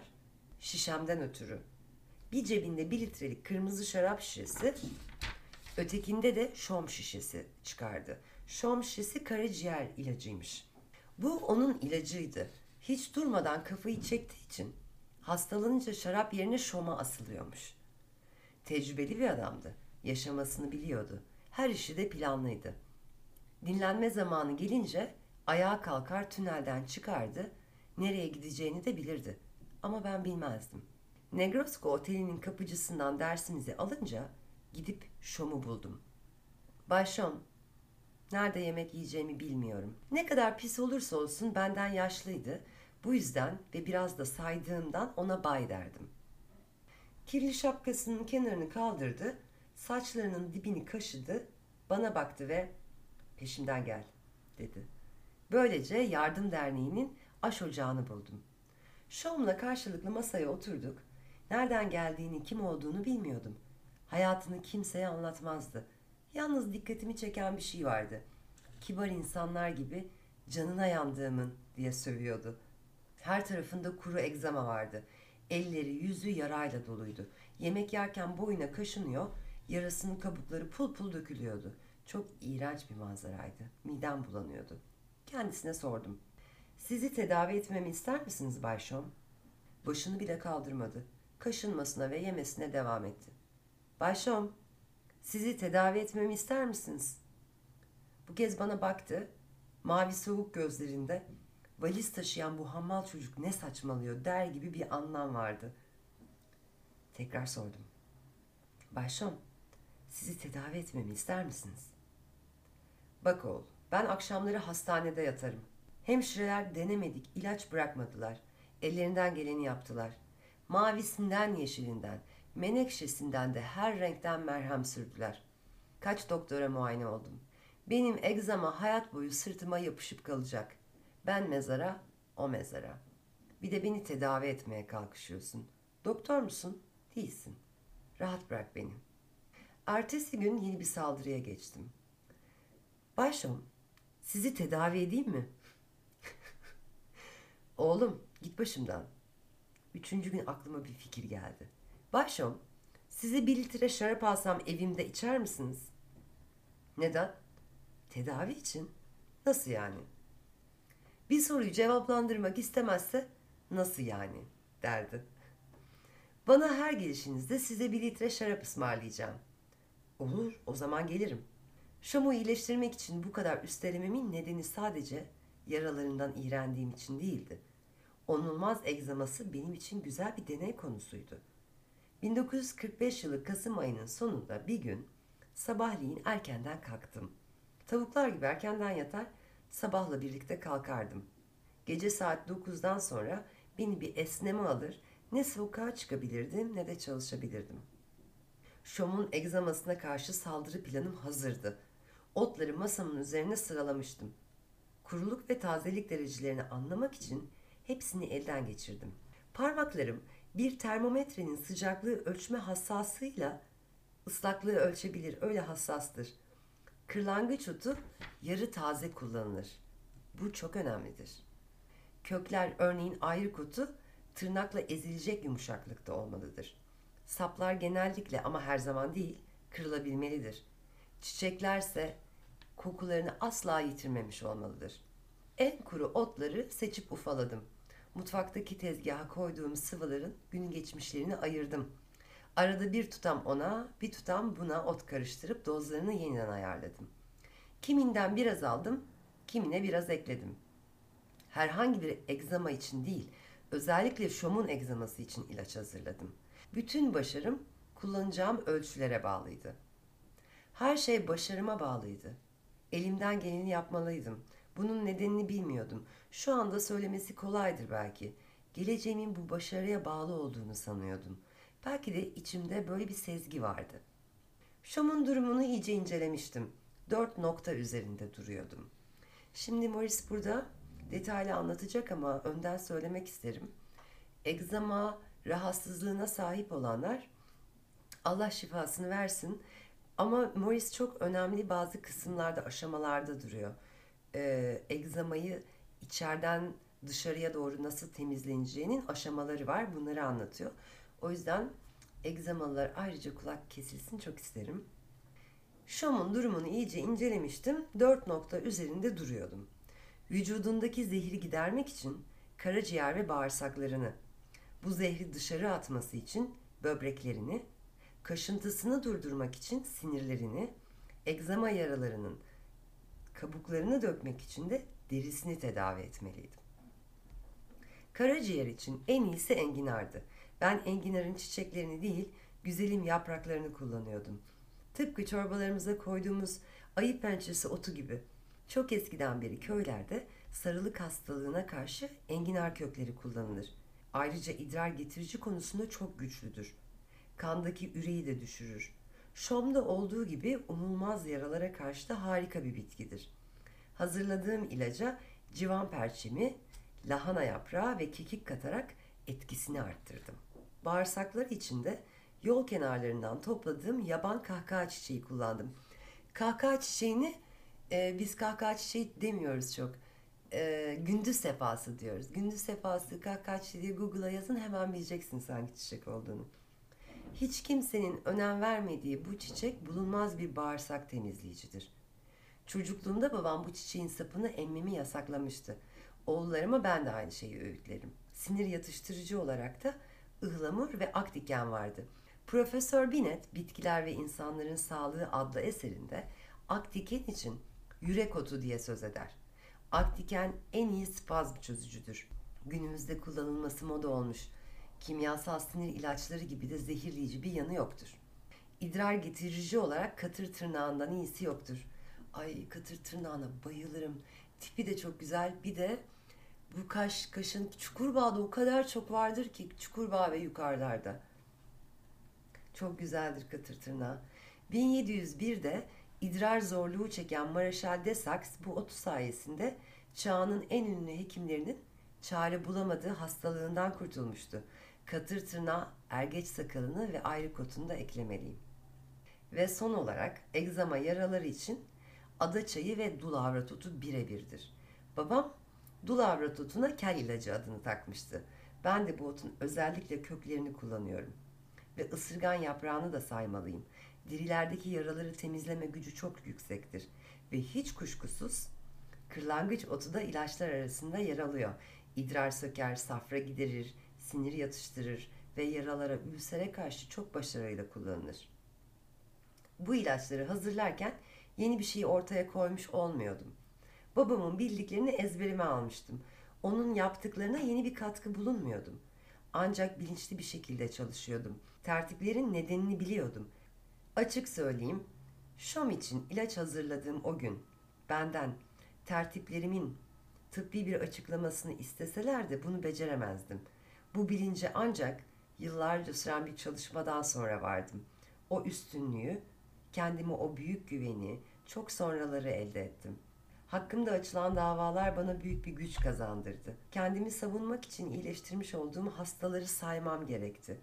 Şişemden ötürü. Bir cebinde 1 litrelik kırmızı şarap şişesi, ötekinde de Şom şişesi çıkardı. Şom şişesi karaciğer ilacıymış. Bu onun ilacıydı. Hiç durmadan kafayı çektiği için hastalanınca şarap yerine Şom'a asılıyormuş. Tecrübeli bir adamdı. Yaşamasını biliyordu. Her işi de planlıydı. Dinlenme zamanı gelince ayağa kalkar tünelden çıkardı. Nereye gideceğini de bilirdi. Ama ben bilmezdim. Negrosko otelinin kapıcısından dersimizi alınca gidip Şom'u buldum. Bay Şom, nerede yemek yiyeceğimi bilmiyorum. Ne kadar pis olursa olsun benden yaşlıydı. Bu yüzden ve biraz da saydığımdan ona bay derdim. Kirli şapkasının kenarını kaldırdı. Saçlarının dibini kaşıdı, bana baktı ve peşimden gel dedi. Böylece Yardım Derneği'nin aş ocağını buldum. Şom'la karşılıklı masaya oturduk. Nereden geldiğini, kim olduğunu bilmiyordum. Hayatını kimseye anlatmazdı. Yalnız dikkatimi çeken bir şey vardı. Kibar insanlar gibi canına yandığımın diye sövüyordu. Her tarafında kuru egzama vardı. Elleri, yüzü yarayla doluydu. Yemek yerken boyuna kaşınıyor, yarasının kabukları pul pul dökülüyordu. Çok iğrenç bir manzaraydı. Midem bulanıyordu. Kendisine sordum. Sizi tedavi etmemi ister misiniz Bay Şom? Başını bile kaldırmadı. Kaşınmasına ve yemesine devam etti. Bay Şom, sizi tedavi etmemi ister misiniz? Bu kez bana baktı. Mavi soğuk gözlerinde valiz taşıyan bu hamal çocuk ne saçmalıyor der gibi bir anlam vardı. Tekrar sordum. Bay Şom, sizi tedavi etmemi ister misiniz? Bak oğul, ben akşamları hastanede yatarım. Hemşireler denemedik ilaç bırakmadılar. Ellerinden geleni yaptılar. Mavisinden, yeşilinden, menekşesinden de her renkten merhem sürdüler. Kaç doktora muayene oldum. Benim egzama hayat boyu sırtıma yapışıp kalacak. Ben mezara, o mezara. Bir de beni tedavi etmeye kalkışıyorsun. Doktor musun? Değilsin. Rahat bırak beni. Ertesi gün yeni bir saldırıya geçtim. Bay Şom, sizi tedavi edeyim mi? Oğlum, git başımdan. Üçüncü gün aklıma bir fikir geldi. Başım, size 1 litre şarap alsam evimde içer misiniz? Neden? Tedavi için. Nasıl yani? Bir soruyu cevaplandırmak istemezse nasıl yani derdi. Bana her gelişinizde size 1 litre şarap ısmarlayacağım. Olur, o zaman gelirim. Şom'u iyileştirmek için bu kadar üstelememin nedeni sadece yaralarından iğrendiğim için değildi. Onulmaz egzaması benim için güzel bir deney konusuydu. 1945 yılı Kasım ayının sonunda bir gün sabahleyin erkenden kalktım. Tavuklar gibi erkenden yatar, sabahla birlikte kalkardım. Gece saat 9'dan sonra beni bir esneme alır, ne sokağa çıkabilirdim ne de çalışabilirdim. Şom'un egzamasına karşı saldırı planım hazırdı. Otları masamın üzerine sıralamıştım. Kuruluk ve tazelik derecelerini anlamak için hepsini elden geçirdim. Parmaklarım bir termometrenin sıcaklığı ölçme hassasıyla ıslaklığı ölçebilir, öyle hassastır. Kırlangıç otu yarı taze kullanılır. Bu çok önemlidir. Kökler, örneğin ayrık otu, tırnakla ezilecek yumuşaklıkta olmalıdır. Saplar genellikle, ama her zaman değil, kırılabilmelidir. Çiçeklerse kokularını asla yitirmemiş olmalıdır. En kuru otları seçip ufaladım. Mutfaktaki tezgaha koyduğum sıvıların gün geçmişlerini ayırdım. Arada bir tutam ona, bir tutam buna ot karıştırıp dozlarını yeniden ayarladım. Kiminden biraz aldım, kimine biraz ekledim. Herhangi bir egzama için değil, özellikle Şom'un egzaması için ilaç hazırladım. Bütün başarım kullanacağım ölçülere bağlıydı. Her şey başarıma bağlıydı. Elimden geleni yapmalıydım. Bunun nedenini bilmiyordum. Şu anda söylemesi kolaydır belki. Geleceğimin bu başarıya bağlı olduğunu sanıyordum. Belki de içimde böyle bir sezgi vardı. Şom'un durumunu iyice incelemiştim. 4 nokta üzerinde duruyordum. Şimdi Moris burada detaylı anlatacak ama önden söylemek isterim. Egzama rahatsızlığına sahip olanlar, Allah şifasını versin, ama Moris çok önemli bazı kısımlarda, aşamalarda duruyor. Egzamayı içeriden dışarıya doğru nasıl temizleneceğinin aşamaları var. Bunları anlatıyor. O yüzden egzamalılar ayrıca kulak kesilsin, çok isterim. Şom'un durumunu iyice incelemiştim. 4 nokta üzerinde duruyordum. Vücudundaki zehri gidermek için karaciğer ve bağırsaklarını, bu zehri dışarı atması için böbreklerini, kaşıntısını durdurmak için sinirlerini, egzama yaralarının kabuklarını dökmek için de derisini tedavi etmeliydim. Karaciğer için en iyisi enginardı. Ben enginarın çiçeklerini değil, güzelim yapraklarını kullanıyordum. Tıpkı çorbalarımıza koyduğumuz ayı pençesi otu gibi. Çok eskiden beri köylerde sarılık hastalığına karşı enginar kökleri kullanılır. Ayrıca idrar getirici konusunda çok güçlüdür. Kandaki üreyi de düşürür. Şom'da olduğu gibi umulmaz yaralara karşı da harika bir bitkidir. Hazırladığım ilaca civan perçemi, lahana yaprağı ve kekik katarak etkisini arttırdım. Bağırsakları için de yol kenarlarından topladığım yaban kahkaha çiçeği kullandım. Kahkaha çiçeğini, biz kahkaha çiçeği demiyoruz çok. Gündüz sefası diyoruz. Gündüz sefası, kahkaha çiçeği diye Google'a yazın, hemen bileceksiniz hangi çiçek olduğunu. Hiç kimsenin önem vermediği bu çiçek bulunmaz bir bağırsak temizleyicidir. Çocukluğumda babam bu çiçeğin sapını emmemi yasaklamıştı. Oğullarıma ben de aynı şeyi öğütlerim. Sinir yatıştırıcı olarak da ıhlamur ve akdiken vardı. Profesör Binet, Bitkiler ve İnsanların Sağlığı adlı eserinde akdiken için yürek otu diye söz eder. Akdiken en iyi spazm çözücüdür. Günümüzde kullanılması moda olmuş. Kimyasal sinir ilaçları gibi de zehirleyici bir yanı yoktur. İdrar getirici olarak katır tırnağından iyisi yoktur. Ay, katır tırnağına bayılırım. Tipi de çok güzel. Bir de bu kaşın çukurbağda o kadar çok vardır ki, çukurbağ ve yukarılarda. Çok güzeldir katır tırnağı. 1701'de idrar zorluğu çeken Mareşal de Saxe bu otu sayesinde çağının en ünlü hekimlerinin çare bulamadığı hastalığından kurtulmuştu. Katır tırnağı, ergeç sakalını ve ayrık otunu da eklemeliyim. Ve son olarak egzama yaraları için adaçayı ve dulavra otu birebirdir. Babam dulavra otuna kel ilacı adını takmıştı. Ben de bu otun özellikle köklerini kullanıyorum. Ve ısırgan yaprağını da saymalıyım. Dirilerdeki yaraları temizleme gücü çok yüksektir. Ve hiç kuşkusuz kırlangıç otu da ilaçlar arasında yer alıyor. İdrar söker, safra giderir, sinir yatıştırır ve yaralara, ülsere karşı çok başarıyla kullanılır. Bu ilaçları hazırlarken yeni bir şeyi ortaya koymuş olmuyordum. Babamın bildiklerini ezberime almıştım. Onun yaptıklarına yeni bir katkı bulunmuyordum. Ancak bilinçli bir şekilde çalışıyordum. Tertiplerin nedenini biliyordum. Açık söyleyeyim, Şom için ilaç hazırladığım o gün benden tertiplerimin tıbbi bir açıklamasını isteselerdi bunu beceremezdim. Bu bilince ancak yıllarca süren bir çalışmadan sonra vardım. O üstünlüğü, kendime o büyük güveni çok sonraları elde ettim. Hakkımda açılan davalar bana büyük bir güç kazandırdı. Kendimi savunmak için iyileştirmiş olduğum hastaları saymam gerekti.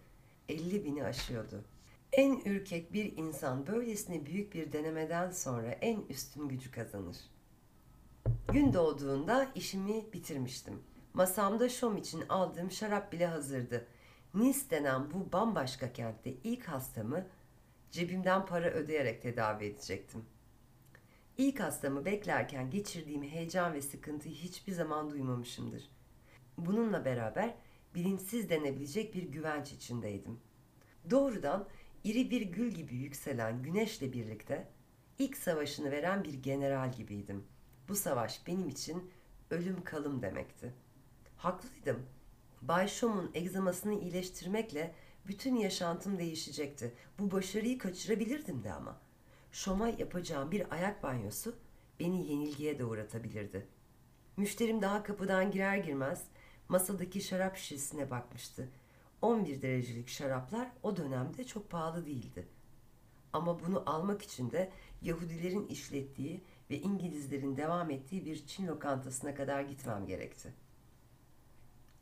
50.000'i aşıyordu. En ürkek bir insan böylesine büyük bir denemeden sonra en üstün gücü kazanır. Gün doğduğunda işimi bitirmiştim. Masamda Şom için aldığım şarap bile hazırdı. Nis denen bu bambaşka kentte ilk hastamı cebimden para ödeyerek tedavi edecektim. İlk hastamı beklerken geçirdiğim heyecan ve sıkıntıyı hiçbir zaman duymamışımdır. Bununla beraber bilinçsiz denebilecek bir güvenç içindeydim. Doğrudan iri bir gül gibi yükselen güneşle birlikte ilk savaşını veren bir general gibiydim. Bu savaş benim için ölüm kalım demekti. Haklıydım. Bay Şom'un egzamasını iyileştirmekle bütün yaşantım değişecekti. Bu başarıyı kaçırabilirdim de ama. Şom'a yapacağım bir ayak banyosu beni yenilgiye de uğratabilirdi. Müşterim daha kapıdan girer girmez masadaki şarap şişesine bakmıştı. 11 derecelik şaraplar o dönemde çok pahalı değildi. Ama bunu almak için de Yahudilerin işlettiği ve İngilizlerin devam ettiği bir Çin lokantasına kadar gitmem gerekti.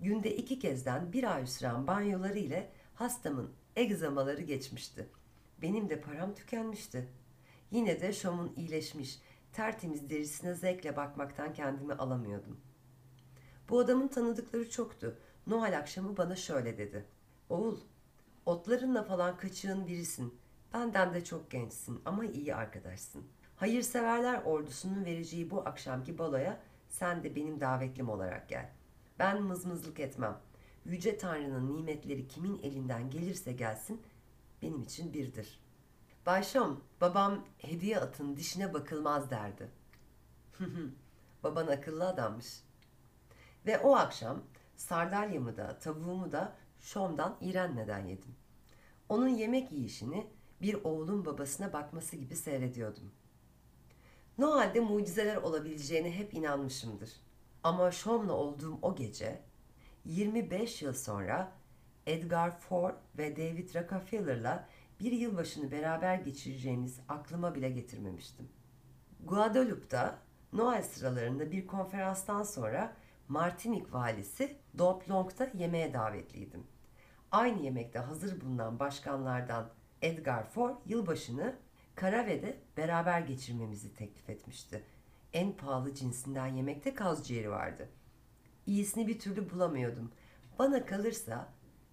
Günde 2 kezden bir ay süren banyoları ile hastamın egzamaları geçmişti. Benim de param tükenmişti. Yine de Şom'un iyileşmiş, tertemiz derisine zevkle bakmaktan kendimi alamıyordum. Bu adamın tanıdıkları çoktu. Noel akşamı bana şöyle dedi. Oğul, otlarınla falan kaçığın birisin. Benden de çok gençsin ama iyi arkadaşsın. Hayırseverler ordusunun vereceği bu akşamki baloya sen de benim davetlim olarak gel. Ben mızmızlık etmem. Yüce Tanrı'nın nimetleri kimin elinden gelirse gelsin benim için birdir. Bay Şom, babam hediye atın dişine bakılmaz derdi. Baban akıllı adammış. Ve o akşam sardalyamı da tavuğumu da Şom'dan iğrenmeden yedim. Onun yemek yiyişini bir oğlun babasına bakması gibi seyrediyordum. Noel'de mucizeler olabileceğine hep inanmışımdır. Ama Şom'la olduğum o gece 25 yıl sonra Edgar Ford ve David Rockefeller'la bir yılbaşını beraber geçireceğimiz aklıma bile getirmemiştim. Guadeloupe'da Noel sıralarında bir konferanstan sonra Martinik valisi Doblong'da yemeğe davetliydim. Aynı yemekte hazır bulunan başkanlardan Edgar Ford yılbaşını Karave'de beraber geçirmemizi teklif etmişti. En pahalı cinsinden yemekte kaz ciğeri vardı. İyisini bir türlü bulamıyordum. Bana kalırsa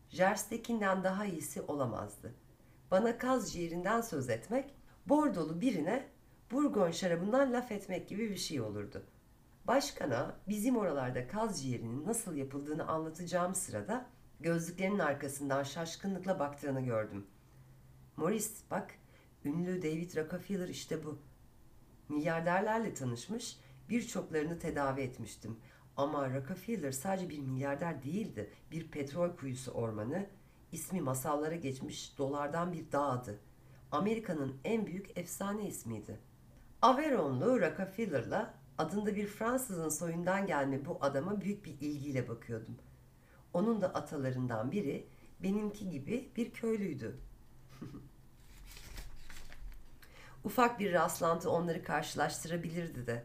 Jers dekinden daha iyisi olamazdı. Bana kaz ciğerinden söz etmek, Bordeauxlu birine Bourgogne şarabından laf etmek gibi bir şey olurdu. Başkana bizim oralarda kaz ciğerinin nasıl yapıldığını anlatacağım sırada gözlüklerinin arkasından şaşkınlıkla baktığını gördüm. Moris, bak, ünlü David Rockefeller işte bu. Milyarderlerle tanışmış, birçoklarını tedavi etmiştim. Ama Rockefeller sadece bir milyarder değildi, bir petrol kuyusu ormanı, ismi masallara geçmiş dolardan bir dağdı. Amerika'nın en büyük efsane ismiydi. Averonlu Rockefeller'la adında bir Fransızın soyundan gelme bu adama büyük bir ilgiyle bakıyordum. Onun da atalarından biri benimki gibi bir köylüydü. Ufak bir rastlantı onları karşılaştırabilirdi de.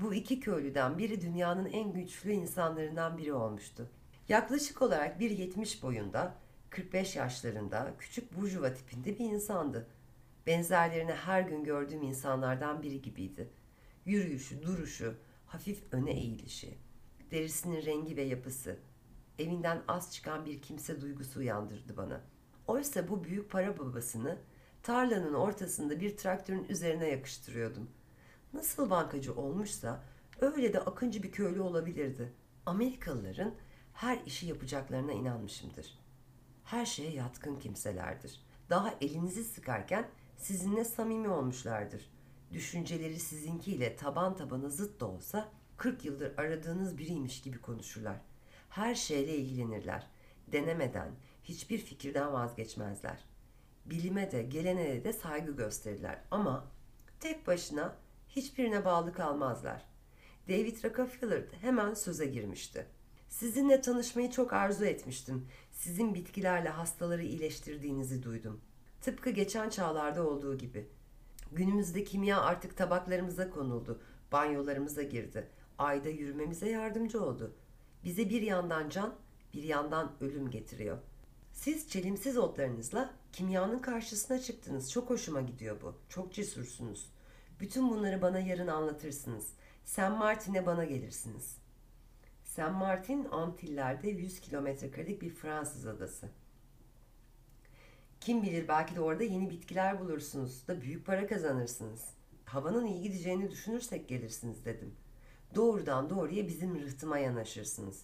Bu iki köylüden biri dünyanın en güçlü insanlarından biri olmuştu. Yaklaşık olarak 1.70 boyunda, 45 yaşlarında, küçük burjuva tipinde bir insandı. Benzerlerini her gün gördüğüm insanlardan biri gibiydi. Yürüyüşü, duruşu, hafif öne eğilişi, derisinin rengi ve yapısı, evinden az çıkan bir kimse duygusu uyandırdı bana. Oysa bu büyük para babasını tarlanın ortasında bir traktörün üzerine yakıştırıyordum. Nasıl bankacı olmuşsa öyle de akıncı bir köylü olabilirdi. Amerikalıların her işi yapacaklarına inanmışımdır. Her şeye yatkın kimselerdir. Daha elinizi sıkarken sizinle samimi olmuşlardır. Düşünceleri sizinkiyle taban tabana zıt da olsa 40 yıldır aradığınız biriymiş gibi konuşurlar. Her şeyle ilgilenirler. Denemeden, hiçbir fikirden vazgeçmezler. Bilime de, geleneğe de saygı gösterirler ama tek başına hiçbirine bağlı kalmazlar. David Rockefeller hemen söze girmişti. Sizinle tanışmayı çok arzu etmiştim. Sizin bitkilerle hastaları iyileştirdiğinizi duydum. Tıpkı geçen çağlarda olduğu gibi. Günümüzde kimya artık tabaklarımıza konuldu, banyolarımıza girdi. Ayda yürümemize yardımcı oldu. Bize bir yandan can, bir yandan ölüm getiriyor. Siz çelimsiz otlarınızla kimyanın karşısına çıktınız. Çok hoşuma gidiyor bu. Çok cesursunuz. Bütün bunları bana yarın anlatırsınız. Saint Martin'e bana gelirsiniz. Saint Martin, Antiller'de 100 kilometrekarelik bir Fransız adası. Kim bilir, belki de orada yeni bitkiler bulursunuz da büyük para kazanırsınız. Havanın iyi gideceğini düşünürsek gelirsiniz dedim. Doğrudan doğruya bizim rıhtıma yanaşırsınız.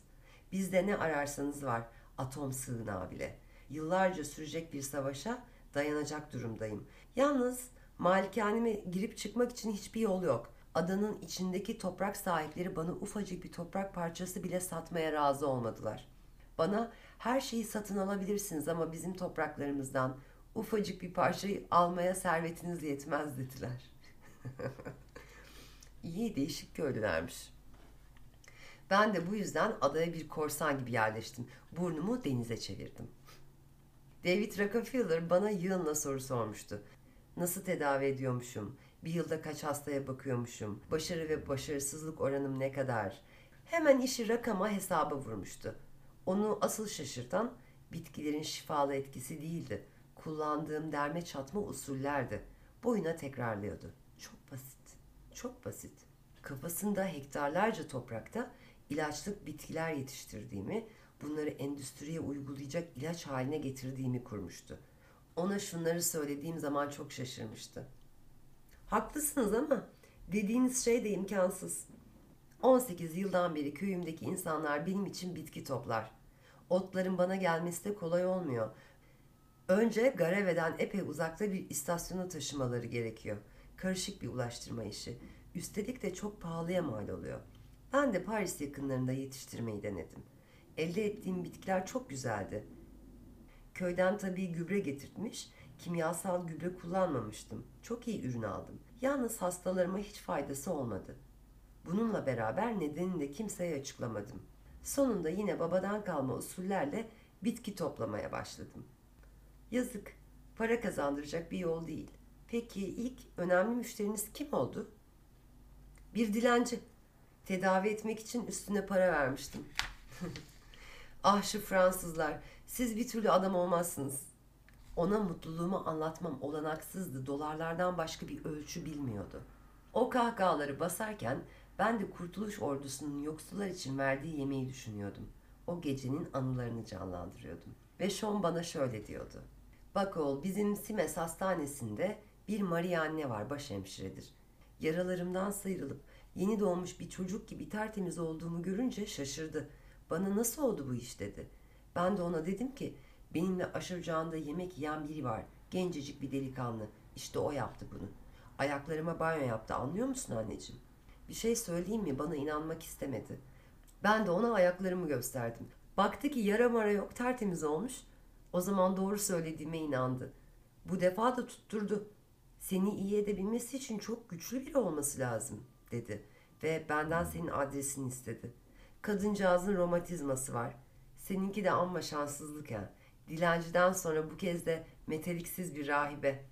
Bizde ne ararsanız var, atom sığınağı bile. Yıllarca sürecek bir savaşa dayanacak durumdayım. Yalnız malikaneme girip çıkmak için hiçbir yol yok. Adanın içindeki toprak sahipleri bana ufacık bir toprak parçası bile satmaya razı olmadılar. Bana her şeyi satın alabilirsiniz ama bizim topraklarımızdan ufacık bir parçayı almaya servetiniz yetmez dediler. İyi, değişik köylülermiş. Ben de bu yüzden adaya bir korsan gibi yerleştim. Burnumu denize çevirdim. David Rockefeller bana yığınla soru sormuştu. Nasıl tedavi ediyormuşum? Bir yılda kaç hastaya bakıyormuşum? Başarı ve başarısızlık oranım ne kadar? Hemen işi rakama, hesaba vurmuştu. Onu asıl şaşırtan bitkilerin şifalı etkisi değildi. Kullandığım derme çatma usullerdi. Boyuna tekrarlıyordu. Çok basit, çok basit. Kafasında hektarlarca toprakta ilaçlık bitkiler yetiştirdiğimi, bunları endüstriye uygulayacak ilaç haline getirdiğimi kurmuştu. Ona şunları söylediğim zaman çok şaşırmıştı. Haklısınız ama dediğiniz şey de imkansız. 18 yıldan beri köyümdeki insanlar benim için bitki toplar. Otların bana gelmesi de kolay olmuyor. Önce Garave'den epey uzakta bir istasyona taşımaları gerekiyor. Karışık bir ulaştırma işi. Üstelik de çok pahalıya mal oluyor. Ben de Paris yakınlarında yetiştirmeyi denedim. Elde ettiğim bitkiler çok güzeldi. Köyden tabii gübre getirtmiş, kimyasal gübre kullanmamıştım. Çok iyi ürün aldım. Yalnız hastalarıma hiç faydası olmadı. Bununla beraber nedenini de kimseye açıklamadım. Sonunda yine babadan kalma usullerle bitki toplamaya başladım. Yazık, para kazandıracak bir yol değil. Peki ilk önemli müşteriniz kim oldu? Bir dilenci. Tedavi etmek için üstüne para vermiştim. Ah şu Fransızlar, siz bir türlü adam olmazsınız. Ona mutluluğumu anlatmam olanaksızdı. Dolarlardan başka bir ölçü bilmiyordu. O kahkahaları basarken ben de Kurtuluş Ordusu'nun yoksullar için verdiği yemeği düşünüyordum. O gecenin anılarını canlandırıyordum. Ve Şom bana şöyle diyordu. Bak oğul, bizim Simes Hastanesi'nde bir Maria Anne var, başhemşiredir. Yaralarımdan sıyrılıp yeni doğmuş bir çocuk gibi tertemiz olduğumu görünce şaşırdı. Bana nasıl oldu bu iş dedi. Ben de ona dedim ki benimle aşıracağında yemek yiyen biri var. Gencecik bir delikanlı. İşte o yaptı bunu. Ayaklarıma banyo yaptı, anlıyor musun anneciğim? Bir şey söyleyeyim mi? Bana inanmak istemedi. Ben de ona ayaklarımı gösterdim. Baktı ki yara mara yok, tertemiz olmuş. O zaman doğru söylediğime inandı. Bu defa da tutturdu. Seni iyi edebilmesi için çok güçlü biri olması lazım dedi. Ve benden senin adresini istedi. Kadıncağızın romatizması var. Seninki de amma şanssızlık ya. Dilenciden sonra bu kez de meteliksiz bir rahibe.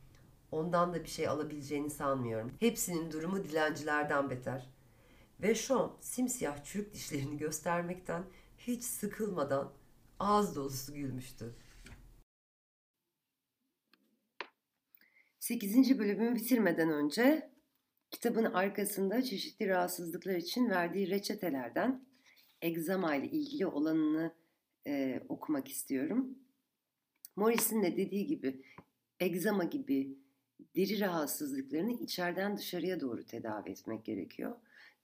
Ondan da bir şey alabileceğini sanmıyorum. Hepsinin durumu dilencilerden beter. Ve Sean simsiyah çürük dişlerini göstermekten hiç sıkılmadan ağız dolusu gülmüştü. 8. bölümü bitirmeden önce kitabın arkasında çeşitli rahatsızlıklar için verdiği reçetelerden egzama ile ilgili olanını okumak istiyorum. Moris'in de dediği gibi egzama gibi deri rahatsızlıklarını içeriden dışarıya doğru tedavi etmek gerekiyor.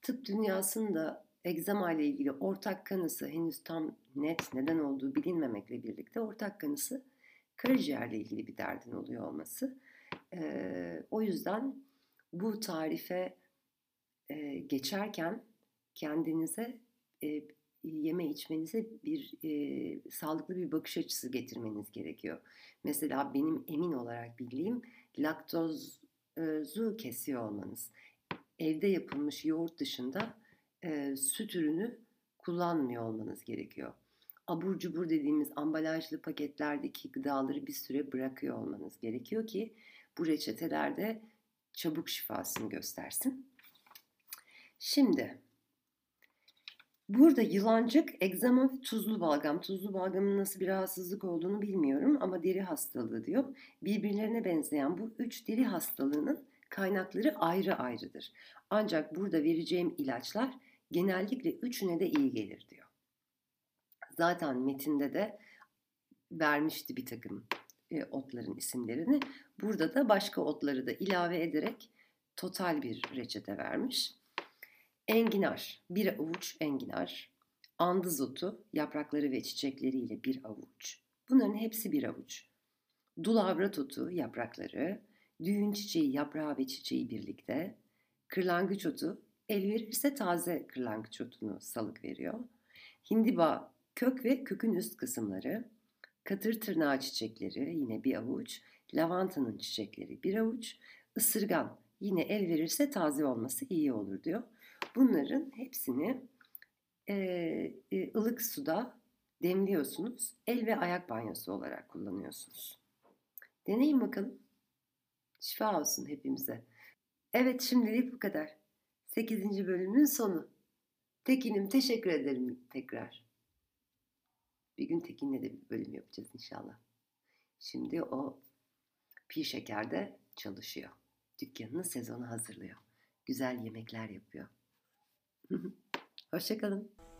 Tıp dünyasında egzama ile ilgili ortak kanısı henüz tam net neden olduğu bilinmemekle birlikte ortak kanısı karaciğerle ilgili bir derdin oluyor olması. O yüzden bu tarife geçerken kendinize yeme içmenize bir sağlıklı bir bakış açısı getirmeniz gerekiyor. Mesela benim emin olarak bildiğim laktozu kesiyor olmanız. Evde yapılmış yoğurt dışında süt ürünü kullanmıyor olmanız gerekiyor. Abur cubur dediğimiz ambalajlı paketlerdeki gıdaları bir süre bırakıyor olmanız gerekiyor ki bu reçetelerde çabuk şifasını göstersin. Şimdi burada yılancık, egzama ve tuzlu balgam. Tuzlu balgamın nasıl bir rahatsızlık olduğunu bilmiyorum ama deri hastalığı diyor. Birbirlerine benzeyen bu üç deri hastalığının kaynakları ayrı ayrıdır. Ancak burada vereceğim ilaçlar genellikle üçüne de iyi gelir diyor. Zaten metinde de vermişti bir takım otların isimlerini. Burada da başka otları da ilave ederek total bir reçete vermiş. Enginar, bir avuç enginar, andız otu, yaprakları ve çiçekleriyle bir avuç. Bunların hepsi bir avuç. Dulavrat otu, yaprakları, düğün çiçeği, yaprağı ve çiçeği birlikte. Kırlangıç otu, el verirse taze kırlangıç otunu salık veriyor. Hindiba, kök ve kökün üst kısımları. Katır tırnağı çiçekleri, yine bir avuç. Lavantanın çiçekleri, bir avuç. Isırgan, yine el verirse taze olması iyi olur diyor. Bunların hepsini ılık suda demliyorsunuz. El ve ayak banyosu olarak kullanıyorsunuz. Deneyin bakalım. Şifa olsun hepimize. Evet, şimdilik bu kadar. 8. bölümün sonu. Tekin'im, teşekkür ederim tekrar. Bir gün Tekin'le de bir bölüm yapacağız inşallah. Şimdi o pi şekerde çalışıyor. Dükkanını sezona hazırlıyor. Güzel yemekler yapıyor. Hoşça kalın.